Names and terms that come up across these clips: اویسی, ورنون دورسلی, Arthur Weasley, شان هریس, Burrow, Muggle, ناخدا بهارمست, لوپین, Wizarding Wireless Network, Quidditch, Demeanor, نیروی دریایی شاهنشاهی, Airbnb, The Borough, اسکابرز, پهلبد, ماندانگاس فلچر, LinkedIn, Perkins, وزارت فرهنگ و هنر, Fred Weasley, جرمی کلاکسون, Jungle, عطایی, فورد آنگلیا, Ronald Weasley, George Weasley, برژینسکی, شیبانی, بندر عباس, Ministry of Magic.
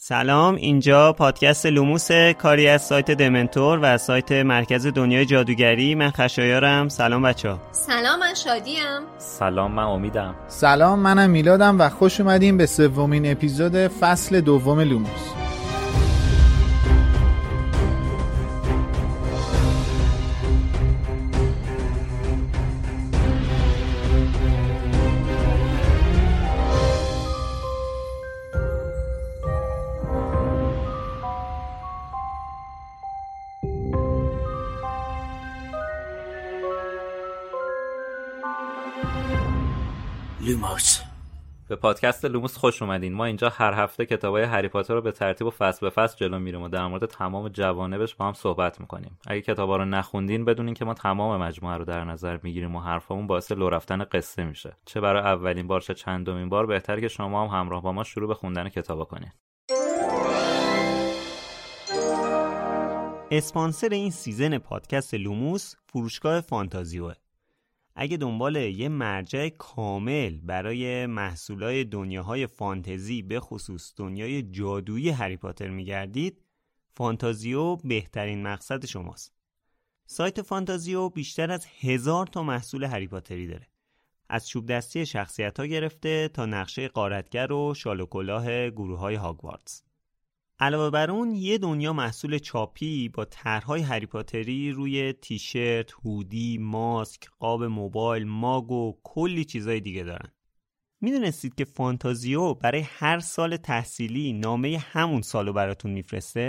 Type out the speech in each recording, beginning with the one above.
سلام، اینجا پادکست لوموس، کاری از سایت دمنتور و سایت مرکز دنیای جادوگری. من خشایارم. سلام بچه‌ها. سلام، من شادیم. سلام، من امیدم. سلام، منم میلادم و خوش اومدیم به سومین اپیزود فصل دوم لوموس. لوموس. به پادکست لوموس خوش اومدین. ما اینجا هر هفته کتابای هری پاتر رو به ترتیب و فصل به فصل جلو میریم و در مورد تمام جوانبش با هم صحبت میکنیم. اگه کتابا رو نخوندین بدونین که ما تمام مجموعه رو در نظر میگیریم و حرفامون باعث لو رفتن قصه میشه. چه برای اولین بار چه چندمین بار، بهتره که شما هم همراه با ما شروع به خوندن کتابا کنین. اسپانسر این سیزن پادکست لوموس فروشگاه فانتازیوه. اگه دنبال یه مرجع کامل برای محصولات دنیاهای فانتزی به خصوص دنیای جادویی هری پاتر می‌گردید، فانتازیو بهترین مقصد شماست. سایت فانتازیو بیشتر از 1000 تا محصول هری پاتری داره. از چوب دستی شخصیت‌ها گرفته تا نقشه غارتگر و شال و کلاه گروه‌های هاگوارتس. علاوه بر اون یه دنیا محصول چاپی با طرح‌های هری پاتری روی تیشرت، هودی، ماسک، قاب موبایل، ماگ و کلی چیزای دیگه دارن. میدونستید که فانتازیو برای هر سال تحصیلی نامه همون سالو براتون میفرسته؟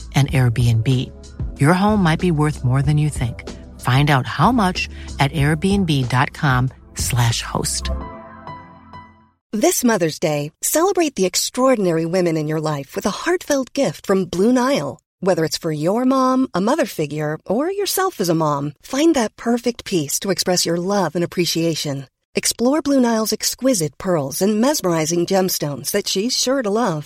an Airbnb. Your home might be worth more than you think. Find out how much at airbnb.com/host. This Mother's Day, celebrate the extraordinary women in your life with a heartfelt gift from Blue Nile. Whether it's for your mom, a mother figure, or yourself as a mom, find that perfect piece to express your love and appreciation. Explore Blue Nile's exquisite pearls and mesmerizing gemstones that she's sure to love.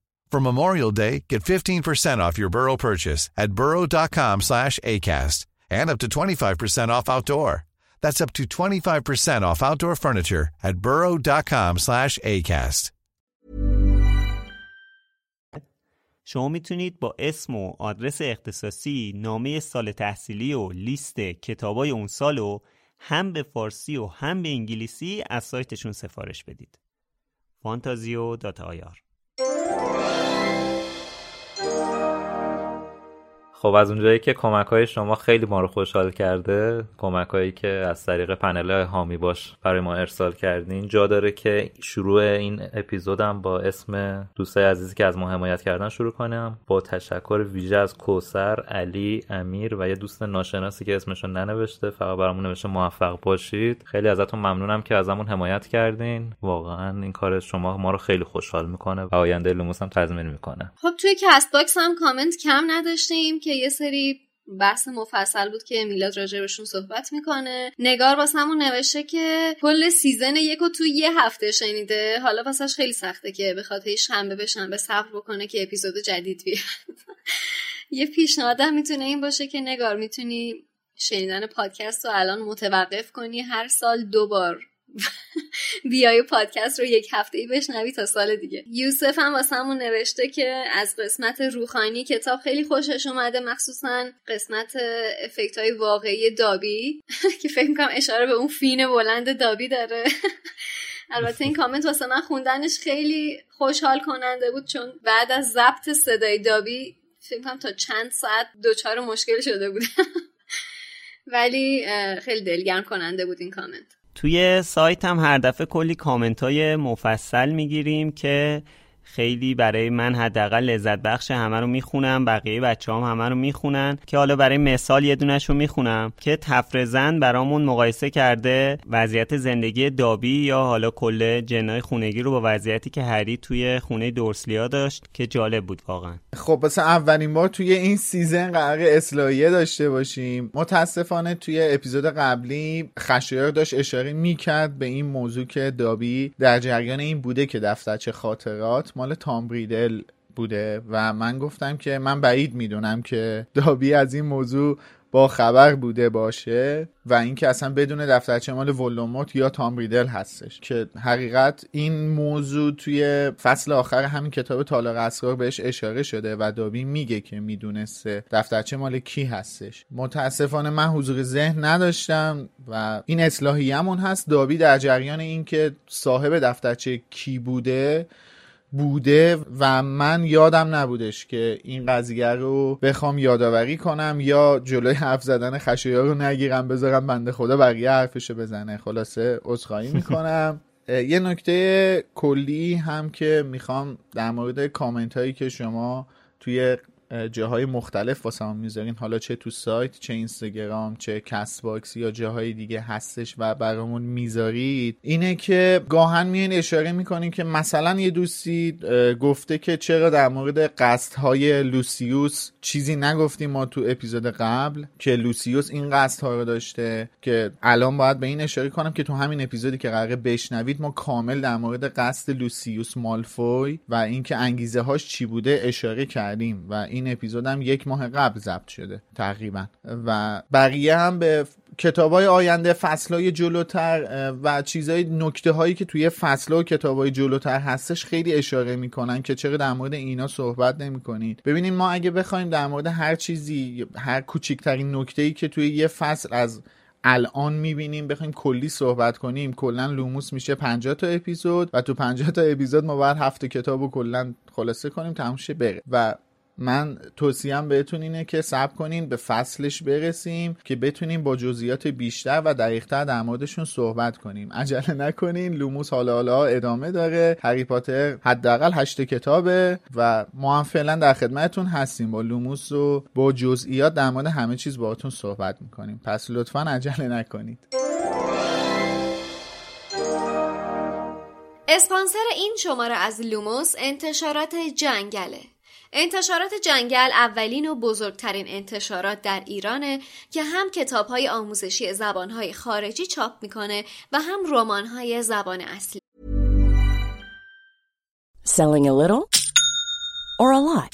For Memorial Day, get 15% off your Burrow purchase at burrow.com/ACAST and up to 25% off outdoor. That's up to 25% off outdoor furniture at burrow.com/ACAST. شما میتونید با اسم و آدرس اختصاصی نامه سال تحصیلی و لیست کتابای اون سالو هم به فارسی و هم به انگلیسی از سایتشون سفارش بدید. fantazio.ir. خب از اونجایی که کمک‌های شما خیلی ما رو خوشحال کرده، کمک‌هایی که از طریق پنل حامی باش برای ما ارسال کردین، جا داره که شروع این اپیزودم با اسم دوستای عزیزی که از ما حمایت کردن شروع کنم. با تشکر ویژه از کوثر، علی، امیر و یه دوست ناشناسی که اسمشو ننوشته، فقط برامون نوشته موفق باشید. خیلی ازتون ممنونم که ازمون حمایت کردین. واقعا این کار شما ما رو خیلی خوشحال می‌کنه و آینده لوموس هم تضمین می‌کنه. خب توی کست باکس هم کامنت کم نداشتیم که یه سری بحث مفصل بود که میلاد راجبشون صحبت میکنه. نگار واسه همون نوشته که کل سیزن یکو تو یه هفته شنیده، حالا واسش خیلی سخته که بخواد هی شنبه به شنبه صبر بکنه که اپیزود جدید بیاد. یه پیشنهاد میتونه این باشه که نگار میتونی شنیدن پادکست رو الان متوقف کنی، هر سال 2 بار بیای پادکست رو یک هفته‌ای بشنوی تا سال دیگه. یوسف هم واسمون نوشته که از قسمت روحانی کتاب خیلی خوشش اومده، مخصوصا قسمت افکت‌های واقعی دابی که فکر می‌کنم اشاره به اون فین بلند دابی داره. البته این کامنت واسه من خوندنش خیلی خوشحال کننده بود، چون بعد از ضبط صدای دابی فیلم تا چند ساعت دوچار مشکل شده بود. ولی خیلی دلگرم کننده بود این کامنت. توی سایت هم هر دفعه کلی کامنت‌های مفصل میگیریم که خیلی برای من حداقل لذت بخش، همه رو میخونم، بقیه بچه‌هام همه رو میخونن، که حالا برای مثال یه دونش رو میخونم که تفرزن برامون مقایسه کرده وضعیت زندگی دابی یا حالا کل جنای خونگی رو با وضعیتی که هری توی خونه دورسلیا داشت، که جالب بود واقعا. خب مثلا اولین بار توی این سیزن قرار اصلاحیه داشته باشیم. متاسفانه توی اپیزود قبلی خشایار داشت اشاره میکرد به این موضوع که دابی در جریان این بوده که دفترچه خاطرات مال تام ریدل بوده و من گفتم که من بعید میدونم که دابی از این موضوع با خبر بوده باشه و اینکه اصلا بدون دفترچه مال ولدمورت یا تام ریدل هستش، که حقیقت این موضوع توی فصل آخر همین کتاب تالار اسرار بهش اشاره شده و دابی میگه که میدونسته دفترچه مال کی هستش. متاسفانه من حضور ذهن نداشتم و این اصلاحیه‌مون هست. دابی در جریان اینکه صاحب دفترچه کی بوده و من یادم نبودش که این قضیه رو بخوام یادآوری کنم یا جلوی حرف زدن خشایار رو نگیرم بذارم بنده خدا بقیه حرفشو بزنه. خلاصه عذرخواهی میکنم. یه نکته کلی هم که میخوام در مورد کامنت هایی که شما توی جاهای مختلف واسم میذارین، حالا چه تو سایت، چه اینستاگرام، چه کست باکس یا جاهای دیگه هستش و برامون میذارید، اینه که گاهن میان اشاره میکنین که مثلا یه دوستی گفته که چرا در مورد قصدهای لوسیوس چیزی نگفتیم ما تو اپیزود قبل که لوسیوس این قصدها رو داشته، که الان باید به این اشاره کنم که تو همین اپیزودی که قراره بشنوید ما کامل در مورد قصد لوسیوس مالفوی و اینکه انگیزه هاش چی بوده اشاره کردیم و این اپیزود هم یک ماه قبل ضبط شده تقریبا و بقیه هم به کتابای آینده، فصلای جلوتر و چیزای نکته هایی که توی فصل‌ها و کتابای جلوتر هستش خیلی اشاره میکنن که چرا در مورد اینا صحبت نمیکنید. ببینید ما اگه بخوایم در مورد هر چیزی، هر کوچکترین نکته‌ای که توی یه فصل از الان میبینیم بخوایم کلی صحبت کنیم، کلا لوموس میشه 50 تا اپیزود و تو 50 تا اپیزود ما باید 7 کتابو کلا خلاصه کنیم تموم شه بره. و من توصیه‌ام بهتون اینه که صبر کنین به فصلش برسیم که بتونیم با جزئیات بیشتر و دقیق‌تر در موردشون صحبت کنیم. عجله نکنین، لوموس حالا ادامه داره، هری پاتر حداقل 8 کتابه و ما هم فعلا در خدمتتون هستیم با لوموس و با جزئیات در مورد همه چیز باهاتون صحبت می‌کنیم. پس لطفاً عجله نکنید. اسپانسر این شماره از لوموس انتشارات جنگله. انتشارات جنگل اولین و بزرگترین انتشارات در ایرانه که هم کتاب‌های آموزشی زبان‌های خارجی چاپ می‌کنه و هم رمان‌های زبان اصلی. Selling a little or a lot?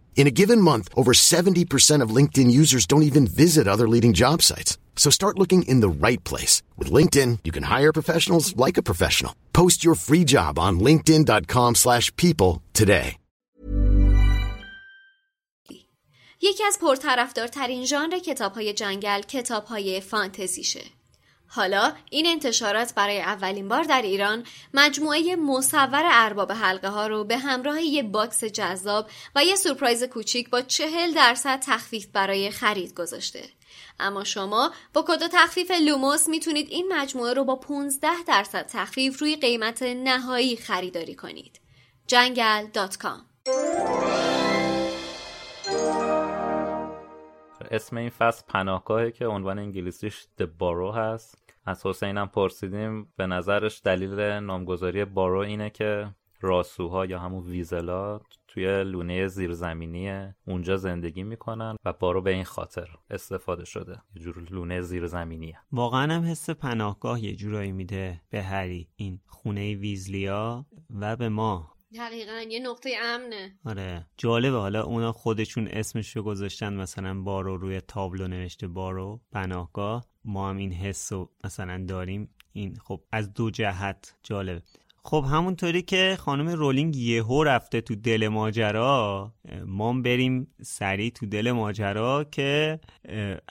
In a given month, over 70% of LinkedIn users don't even visit other leading job sites. So start looking in the right place. With LinkedIn, you can hire professionals like a professional. Post your free job on linkedin.com/people today. یکی از پرطرفدارترین ژانر کتاب‌های جنگل کتاب‌های فانتزیشه. حالا این انتشارات برای اولین بار در ایران مجموعه مصور ارباب حلقه ها رو به همراه یه باکس جذاب و یه سورپرایز کوچیک با 40% تخفیف برای خرید گذاشته. اما شما با کد تخفیف لوموس میتونید این مجموعه رو با 15% تخفیف روی قیمت نهایی خریداری کنید. jungle.com اسم این فصل پناهگاهه که عنوان انگلیسیش The Borough هست. از حسین هم پرسیدیم به نظرش دلیل نامگذاری بارو اینه که راسوها یا همون ویزلا توی لونه زیرزمینیه اونجا زندگی میکنن و بارو به این خاطر استفاده شده، یه جور لونه زیرزمینیه. واقعا هم حس پناهگاه یه جورایی میده به هری، این خونه ویزلیا و به ما حقیقاً یه نقطه امنه. آره جالبه، حالا اونا خودشون اسمشو گذاشتن، مثلا بارو روی تابلو نوشته بارو پناهگاه، ما هم این حسو مثلا داریم. این خب از دو جهت جالبه. خب همونطوری که خانم رولینگ یهو رفته تو دل ماجرا، ما بریم سریع تو دل ماجرا که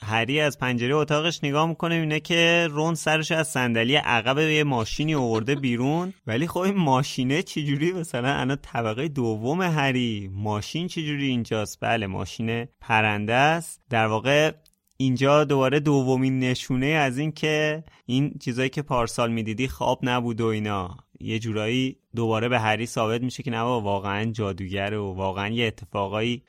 هری از پنجره اتاقش نگاه میکنه، اینه که رون سرش از صندلی عقب یه ماشینی آورده بیرون. ولی خب این ماشینه چجوری مثلا الان طبقه دوم هری، ماشین چجوری اینجاست؟ بله ماشین پرنده است. در واقع اینجا دوباره دومین نشونه از این که این چیزایی که پارسال میدیدی خواب نبود و اینا، یه جورایی دوباره به هری ثابت میشه که نه واقعا جادوگره و واقعا یه اتفاقایی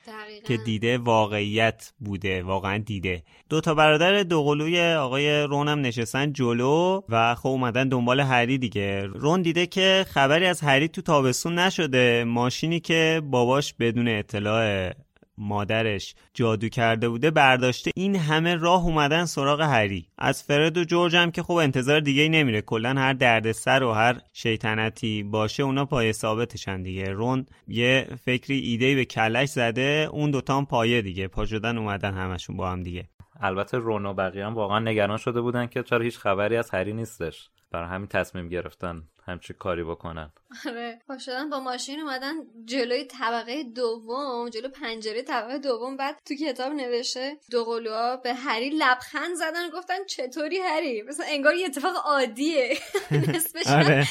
که دیده واقعیت بوده، واقعا دیده. دو تا برادر دوقلوی آقای رون هم نشستن جلو و خب اومدن دنبال هری دیگه. رون دیده که خبری از هری تو تابستون نشده، ماشینی که باباش بدون اطلاع مادرش جادو کرده بوده برداشته، این همه راه اومدن سراغ هری. از فرد و جورج هم که خب انتظار دیگه ای نمیره، کلا هر دردسر و هر شیطنتی باشه اونا پای ثابتشن دیگه. رون یه فکری ایدهی به کلش زده، اون دوتا هم پایه دیگه، پا شدن اومدن همشون با هم دیگه. البته رون و بقیه هم واقعا نگران شده بودن که چرا هیچ خبری از هری نیستش، برای همین تصمیم گرفتن همچی کاری بکنن. آره پا شدن با ماشین اومدن جلوی طبقه دوم، جلو پنجره طبقه دوم. بعد تو کتاب نوشته دوقلوها به هری لبخند زدن، گفتن چطوری هری، مثلا انگار یه اتفاق عادیه نسبش.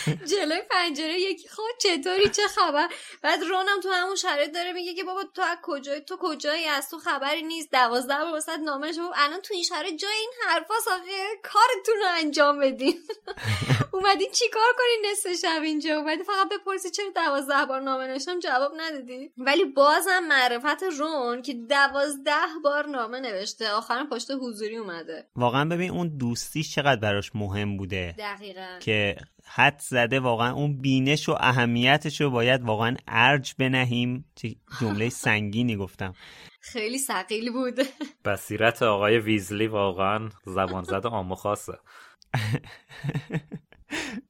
جلوی پنجره یکی خود چطوری چه خبر. بعد رونم تو همون شرایط داره میگه که بابا تو از کجایی، تو کجایی، از تو خبری نیست، 12 بار واسط نامه شما الان تو این شرایط جای این حرفا ساقه کارتون رو انجام بدین. اومدین چیکار کنین نصف شب اینجا، اومدین فقط بپرسی چرا 12 بار نامه نوشتم جواب ندادی. ولی بازم معرفت رون که 12 بار نامه نوشته، آخرم پشت حضوری اومده. واقعا ببین اون دوستیش چقدر براش مهم بوده. دقیقاً. که حد زده واقعا اون بینش و اهمیتش رو باید واقعا ارج بنهیم. چه جمله سنگینی گفتم. خیلی ثقیل بود. بصیرت آقای ویزلی واقعا زبانزد عام و خاصه.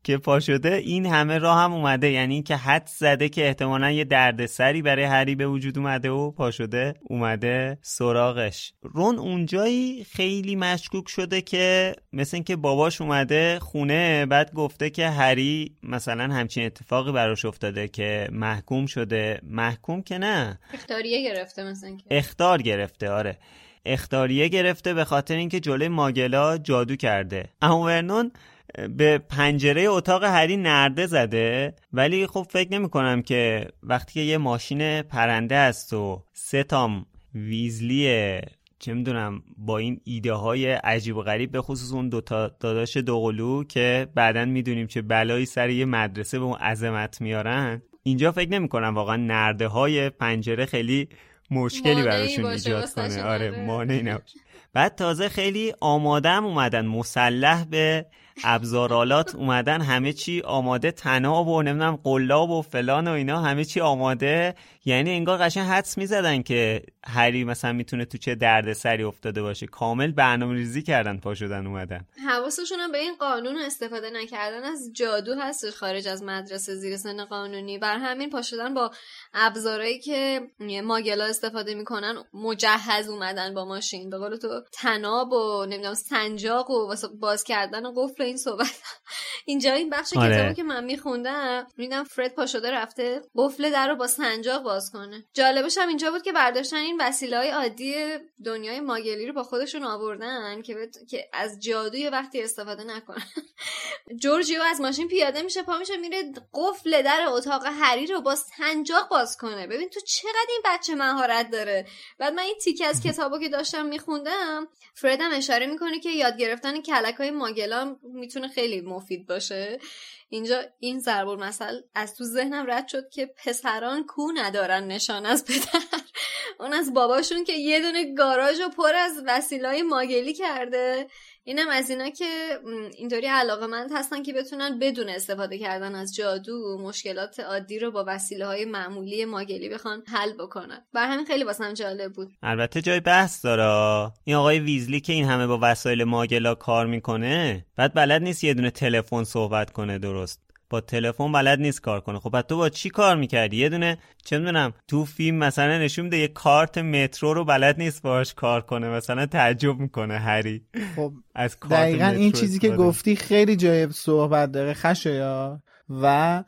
که پا شده این همه راه هم اومده، یعنی این که حد زده که احتمالاً یه دردسری برای هری به وجود اومده و پا شده اومده سراغش. رون اونجایی خیلی مشکوک شده که مثل این که باباش اومده خونه، بعد گفته که هری مثلا همچین اتفاقی براش افتاده که محکوم شده. محکوم که نه، اخطاریه گرفته، مثلا که اخطار گرفته. آره اخطاریه گرفته به خاطر اینکه جلوی ماگلا جادو کرده. اما ورنون به پنجره اتاق هری نرده زده، ولی خب فکر نمی کنم که وقتی که یه ماشین پرنده است و 3 تا ویزلیه چه میدونم با این ایده های عجیب و غریب، به خصوص اون دوتا داداش دوقلو که بعدن میدونیم چه بلایی سر یه مدرسه به اون عظمت میارن، اینجا فکر نمی کنم واقعا نرده های پنجره خیلی مشکلی براشون ایجاد کنه. آره مانعی نباشه. بعد تازه خیلی آمادم اومدن، مسلح به ابزارالات اومدن، همه چی آماده، طناب و نمیدونم قلاب و فلان و اینا، همه چی آماده. یعنی انگار قشنگ حدس میزدن که هری مثلا میتونه تو چه دردسری افتاده باشه. کامل برنامه‌ریزی کردن پا شدن اومدن. حواسشون هم به این قانون استفاده نکردن از جادو هست خارج از مدرسه زیر سن قانونی، بر همین پا شدن با ابزارهایی که ماگلا استفاده میکنن مجهز اومدن با ماشین، به قول تو طناب و نمیدونم سنجاق و واسه باز کردن قفل این صحبت. اینجا این بخش کتابو که من میخوندم میدم فرد پا شده رفته قفل درو با سنجاق باز کنه. جالبش هم اینجا بود که برداشتن این وسایل عادی دنیای ماگلی رو با خودشون آوردن که از جادوی وقتی استفاده نکنن. جورجیو از ماشین پیاده میشه، پا میشه میره قفل در اتاق هری رو با سنجاق باز کنه. ببین تو چقدر این بچه مهارت داره. بعد من این تیکه از کتابو که داشتم میخوندم، فرد هم اشاره میکنه که یاد گرفتن کلک‌های ماگلا میتونه خیلی مفید باشه. اینجا این ضرب المثل از تو ذهنم رد شد که پسران کو ندارن نشان از پدر. اون از باباشون که یه دونه گاراژو پر از وسایل ماگلی کرده. اینم از اینا که اینطوری علاقه‌مند هستن که بتونن بدون استفاده کردن از جادو مشکلات عادی رو با وسیله‌های معمولی ماگلی بخوان حل بکنن. بر همین خیلی واسم جالب بود. البته جای بحث داره این آقای ویزلی که این همه با وسایل ماگلا کار میکنه، بعد بلد نیست یه دونه تلفن صحبت کنه، درست؟ با تلفن بلد نیست کار کنه. خب تو با چی کار میکردی؟ یه دونه چه میدونم تو فیلم مثلا نشون میده یه کارت مترو رو بلد نیست باهاش کار کنه، مثلا تعجب میکنه هری. خب از کارت دقیقاً مترو این چیزی که گفتی خیلی جای صحبت داره خشایا، و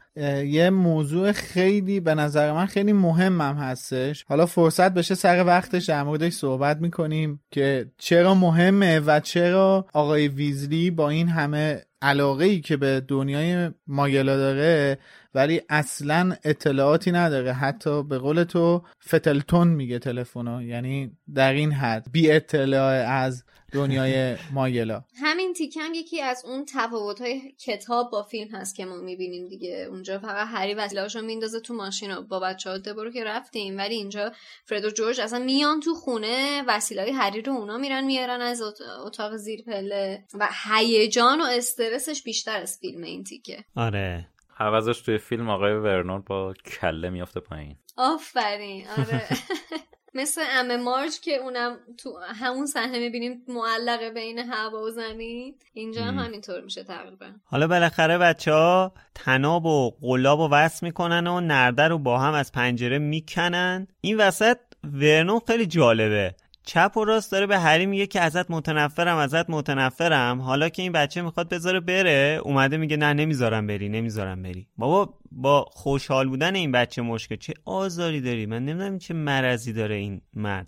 یه موضوع خیلی به نظر من خیلی مهمم هستش. حالا فرصت بشه سر وقتش در موردش صحبت میکنیم که چرا مهمه و چرا آقای ویزلی با این همه علاقه‌ای که به دنیای ماگلا داره ولی اصلا اطلاعاتی نداره. حتی به قول تو فتلتون میگه تلفن‌ها، یعنی در این حد بی اطلاع از دنیای ماگلا. همین تیکم یکی از اون تفاوت‌های کتاب با فیلم هست که ما می‌بینیم دیگه. اونجا فقط هری وسایلاشو میندازه تو ماشین و با بچه‌ها دبرو که رفتیم، ولی اینجا فرد و جورج اصلا میان تو خونه، وسایلای هری رو اونا میرن میارن از اتاق زیر پله و هیجان و استرسش بیشتر از فیلم این تیکه. آره. عوضش توی فیلم آقای ورنون با کله میافته پایین. آفرین. آره. مثل عمه مارج که اونم تو همون صحنه میبینیم معلقه بین هوا و زمین، اینجا هم همینطور میشه تقریبا. حالا بالاخره بچه‌ها طناب و قلاب رو وصل میکنن و نرده رو با هم از پنجره میکنن. این وسط ورنون خیلی جالبه، چپ و راست داره به هری میگه که ازت متنفرم. حالا که این بچه میخواد بذاره بره، اومده میگه نه نمیذارم بری. بابا با خوشحال بودن این بچه مشکل، چه آزاری داری؟ من نمیدونم چه مرضی داره این مرد.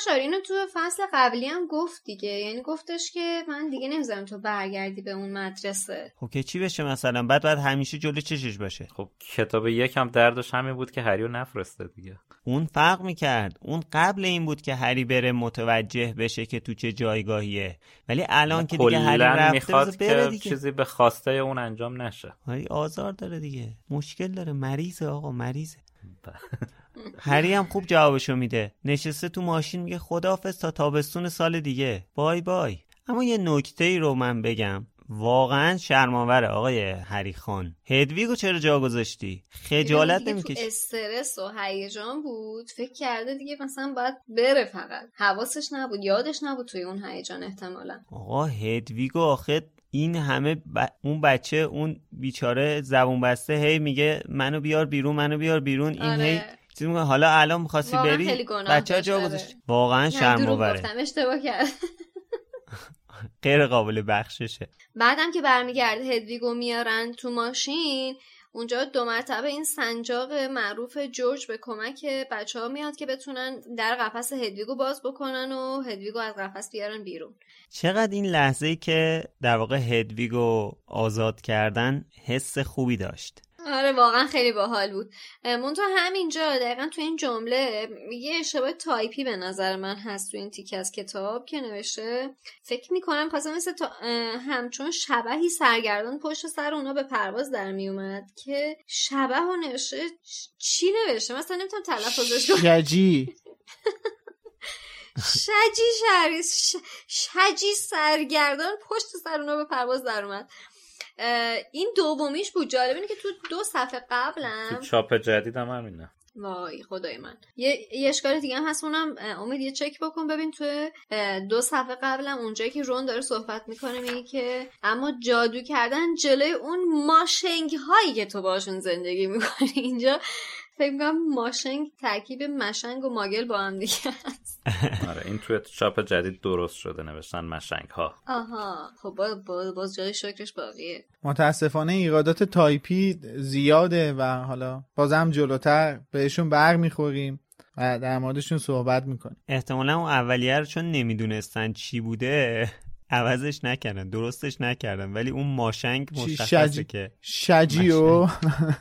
خشاری اینو تو فصل قبلی هم گفت دیگه، یعنی گفتش که من دیگه نمیذارم تو برگردی به اون مدرسه. خب که چی بشه مثلا؟ بعد همیشه جلوی چشش باشه. خب کتاب یکم دردش همین بود که هری رو نفرسته دیگه. اون فرق میکرد، اون قبل این بود که هری بره متوجه بشه که تو چه جایگاهیه، ولی الان که دیگه هری رفته بذار بره دیگه، چیزی به خواسته اون انجام نشه. هری آزار داره دیگه، مشکل داره، مریضه آقا، مریضه. هری هم خوب جوابشو میده، نشسته تو ماشین میگه خداحافظ تا تابستون سال دیگه، بای بای. اما یه نکته‌ای رو من بگم، واقعا شرم‌آوره آقای هری خان. هدویگو چرا جا گذاشتی؟ خجالت نمی‌کشی؟ تو استرس و هیجان بود، فکر کرده دیگه مثلا باید بره، فقط حواسش نبود، یادش نبود توی اون هیجان احتمالاً. آقا هدویگو آخه این همه اون بچه، اون بیچاره زبون بسته هی میگه منو بیار بیرون. این آره. هی چون حالا الان می‌خواستی بری بچه‌ها جا گذاشت. واقعا شرم‌آوره، گفتم اشتباه کرد. غیر قابل بخششه. بعدم که برمیگرده هدویگو میارن تو ماشین، اونجا دو مرتبه این سنجاق معروف جورج به کمک بچه‌ها میاد که بتونن در قفس هدویگو باز بکنن و هدویگو از قفس بیارن بیرون. چقدر این لحظه‌ای که در واقع هدویگو آزاد کردن حس خوبی داشت. آره واقعا خیلی باحال بود. من تو همینجا دقیقا تو این جمله یه اشتباه تایپی به نظر من هست تو این تیکه از کتاب که نوشته فکر میکنم خواستم مثل همچون شبحی سرگردان پشت سر اونا به پرواز در میومد که شبح رو نوشته. چی نوشته؟ مثلا نمیتونم تلفظش کنم. شجی سرگردان پشت سر اونا به پرواز در اومد. این دومیش بود. جالب اینه که تو دو صفحه قبلم تو چاپ جدیدم همینه. وای خدای من. یه اشکال دیگه هم هست، اونم امید یه چک بکن ببین. تو دو صفحه قبلم اونجایی که رون داره صحبت میکنه میگه که اما جادو کردن جلوی اون ماشنگ هایی که تو باشون زندگی میکنی. اینجا فکر میکنم ماشنگ ترکیب مشنگ و ماگل با هم دیگه هست. آره این توی چاپ جدید درست شده، نوشتن مشنگ ها. آها خب باز جای شکرش باقیه. متاسفانه ایرادات تایپی زیاده و حالا بازم جلوتر بهشون بر میخوریم و در موردشون صحبت میکنیم. احتمالا اون اولیه رو چون نمیدونستن چی بوده عوضش نکردن، درستش نکردن، ولی اون ماشنگ مشخصه که شجیو.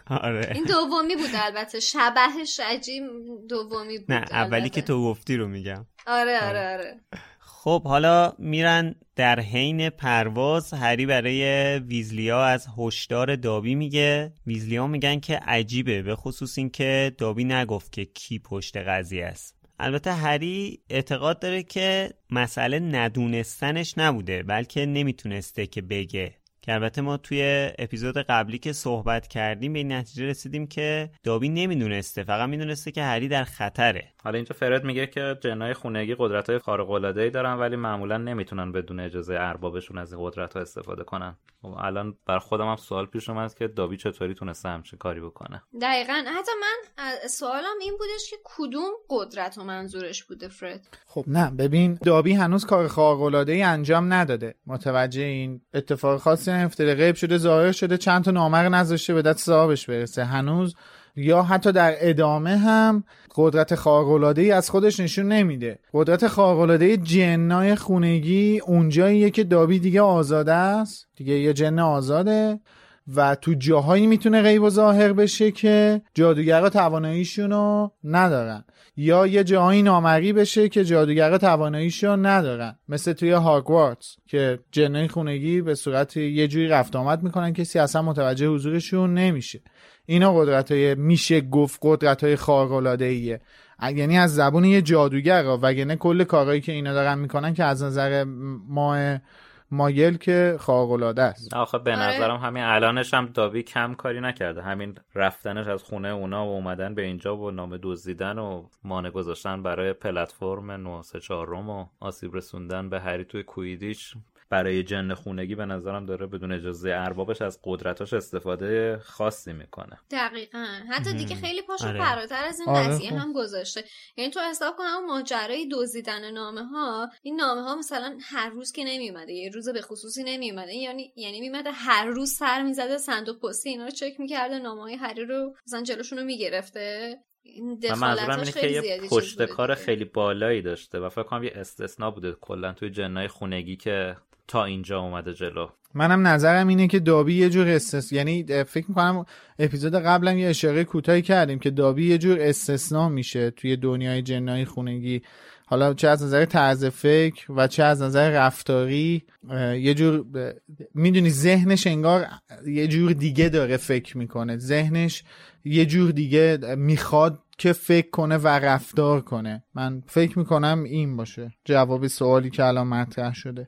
آره این دومی بود. البته شبح شجی دومی بود، نه اولی که تو گفتی رو میگم. آره. خب حالا میرن در حین پرواز. هری برای ویزلیا از هشدار دابی میگه. ویزلیا میگن که عجیبه، به خصوص این که دابی نگفت که کی پشت قضیه است. البته هری اعتقاد داره که مسئله ندونستنش نبوده، بلکه نمیتونسته که بگه. که البته ما توی اپیزود قبلی که صحبت کردیم به این نتیجه رسیدیم که دابی نمیدونسته، فقط میدونسته که هری در خطره. حالا اینجا فرد میگه که جنای خونگی قدرت‌های خارق‌العاده‌ای دارن ولی معمولا نمیتونن بدون اجازه اربابشون از این قدرت‌ها استفاده کنن. الان بر خودم هم سوال پیش اومد که دابی چطوری تونسته همچین کاری بکنه. دقیقاً حتی من سوالم این بودش که کدوم قدرت و منظورش بوده فرد. خب نه، ببین دابی هنوز کار خارق‌العاده‌ای انجام نداده. متوجه این اتفاق خاصی افتاده، غیب شده، ظاهر شده، چند تا نامرد نذاشته به دست صاحبش برسه هنوز، یا حتی در ادامه هم قدرت خارق‌العاده‌ای از خودش نشون نمیده. قدرت خارق‌العاده‌ای جنای خونگی اونجاییه که دابی دیگه آزاده است، دیگه یه جن آزاده و تو جاهایی میتونه غیب و ظاهر بشه که جادوگرها تواناییشونو ندارن، یا یه جایی نامری بشه که جادوگرها تواناییشو ندارن، مثل توی هاگوارتس که جنای خونگی به صورت یه جوری رفت آمد میکنن کسی اصلا متوجه حضورشون نمیشه. اینا قدرتای میشه گفت قدرتای خارق‌العاده‌ایه، یعنی از زبون یه جادوگرها، وگرنه کل کارهایی که اینا دارن میکنن که از نظر مایل که خارق‌العاده است. آخه به نظرم همین الانش هم دابی کم کاری نکرده، همین رفتنش از خونه اونا و اومدن به اینجا و نام دزدیدن و مانع گذاشتن برای پلتفرم 934 و آسیب رسوندن به هری توی کویدیچ برای جن خونگی، به نظرم داره بدون اجازه اربابش از قدرتاش استفاده خاصی میکنه. دقیقاً حتی دیگه خیلی پاشو فراتر از این قضیه هم گذاشته. یعنی تو حساب کن اون ماجرای دزدیدن نامه‌ها، این نامه‌ها مثلا هر روز که نمیومده، یه روز به خصوصی نمیومده، یعنی میومده هر روز سر میزده صندوق پستی اینا رو چک میکرده، نامه‌های هری رو مثلا جلوشون رو میگرفته. منظورم اینه که یه پشتکار خیلی بالایی داشته و فکر کنم یه استثنا بوده کلا توی جنای خونگی که تا اینجا اومده جلو. منم نظرم اینه که دابی یه جور یعنی فکر میکنم اپیزود قبلم یه اشاره کوتاهی کردیم که دابی یه جور استثنا میشه توی دنیای جنایی خونگی، حالا چه از نظر طرز فکر و چه از نظر رفتاری، یه جور میدونی ذهنش انگار یه جور دیگه داره فکر میکنه، ذهنش یه جور دیگه میخواد که فکر کنه و رفتار کنه. من فکر میکنم این باشه جواب سوالی که الان مطرح شده.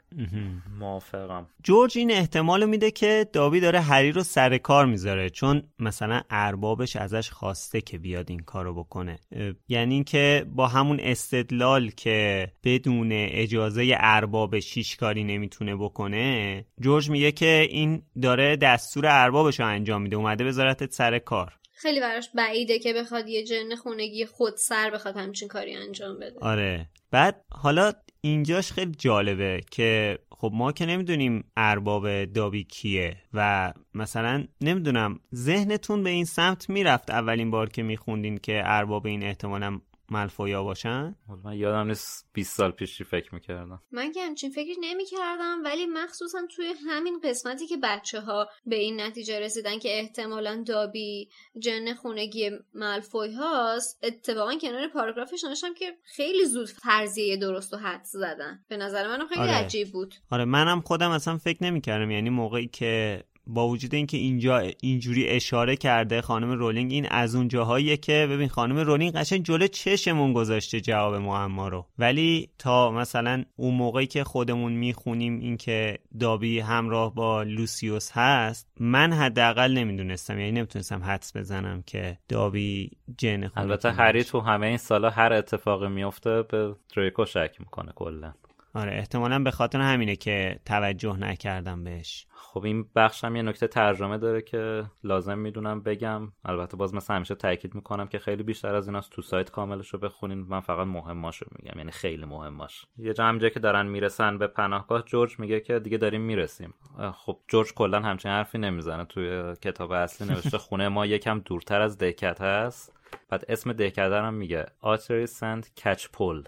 موافقم. جورج این احتمالو میده که دابی داره هری رو سر کار میذاره، چون مثلا اربابش ازش خواسته که بیاد این کارو بکنه. یعنی این که با همون استدلال که بدون اجازه اربابش هیچ کاری نمیتونه بکنه، جورج میگه که این داره دستور اربابشو انجام میده، اومده بذارتت سر کار. خیلی براش بعیده که بخواد یه جن خونگی خود سر بخواد همچین کاری انجام بده. آره. بعد حالا اینجاش خیلی جالبه که خب ما که نمیدونیم ارباب دابی کیه و مثلا نمیدونم ذهنتون به این سمت میرفت اولین بار که میخوندین که ارباب این احتمالاً مالفویا باشن؟ من یادم نیست 20 سال پیشی فکر میکردم. من که همچین فکری نمیکردم، ولی مخصوصا توی همین قسمتی که بچه‌ها به این نتیجه رسیدن که احتمالاً دابی جن خونگی مالفوی هاست، اتفاقاً کنار پاراگرافش نوشتم که خیلی زود فرضیه درست و حد زدن. به نظر منم خیلی عجیب بود. آره منم خودم اصلا فکر نمیکردم، یعنی موقعی که با وجود اینکه اینجا اینجوری اشاره کرده خانم رولینگ، این از اون جاهاییه که ببین خانم رولینگ قشنگ جلو چشمون گذاشته جواب معما رو، ولی تا مثلا اون موقعی که خودمون میخونیم اینکه دابی همراه با لوسیوس هست، من حداقل نمیدونستم، یعنی نمیتونستم حدس بزنم که دابی جن خونه. البته هری تو همه این سالا هر اتفاقی میفته به دریکو شک میکنه کلا. آره احتمالاً به خاطر همینه که توجه نکردم بهش. خب این بخش هم یه نکته ترجمه داره که لازم میدونم بگم. البته باز مثلا همیشه تأکید میکنم که خیلی بیشتر از ایناست تو سایت کاملشو بخونین، من فقط مهماشو میگم، یعنی خیلی مهماش. یه جمعه که دارن میرسن به پناهگاه، جورج میگه که دیگه داریم میرسیم. خب جورج کلا همچین حرفی نمیزنه، توی کتاب اصلی نوشته خونه ما یکم دورتر از دهکده است، بعد اسم دهکده رو میگه آتری سنت کچپول.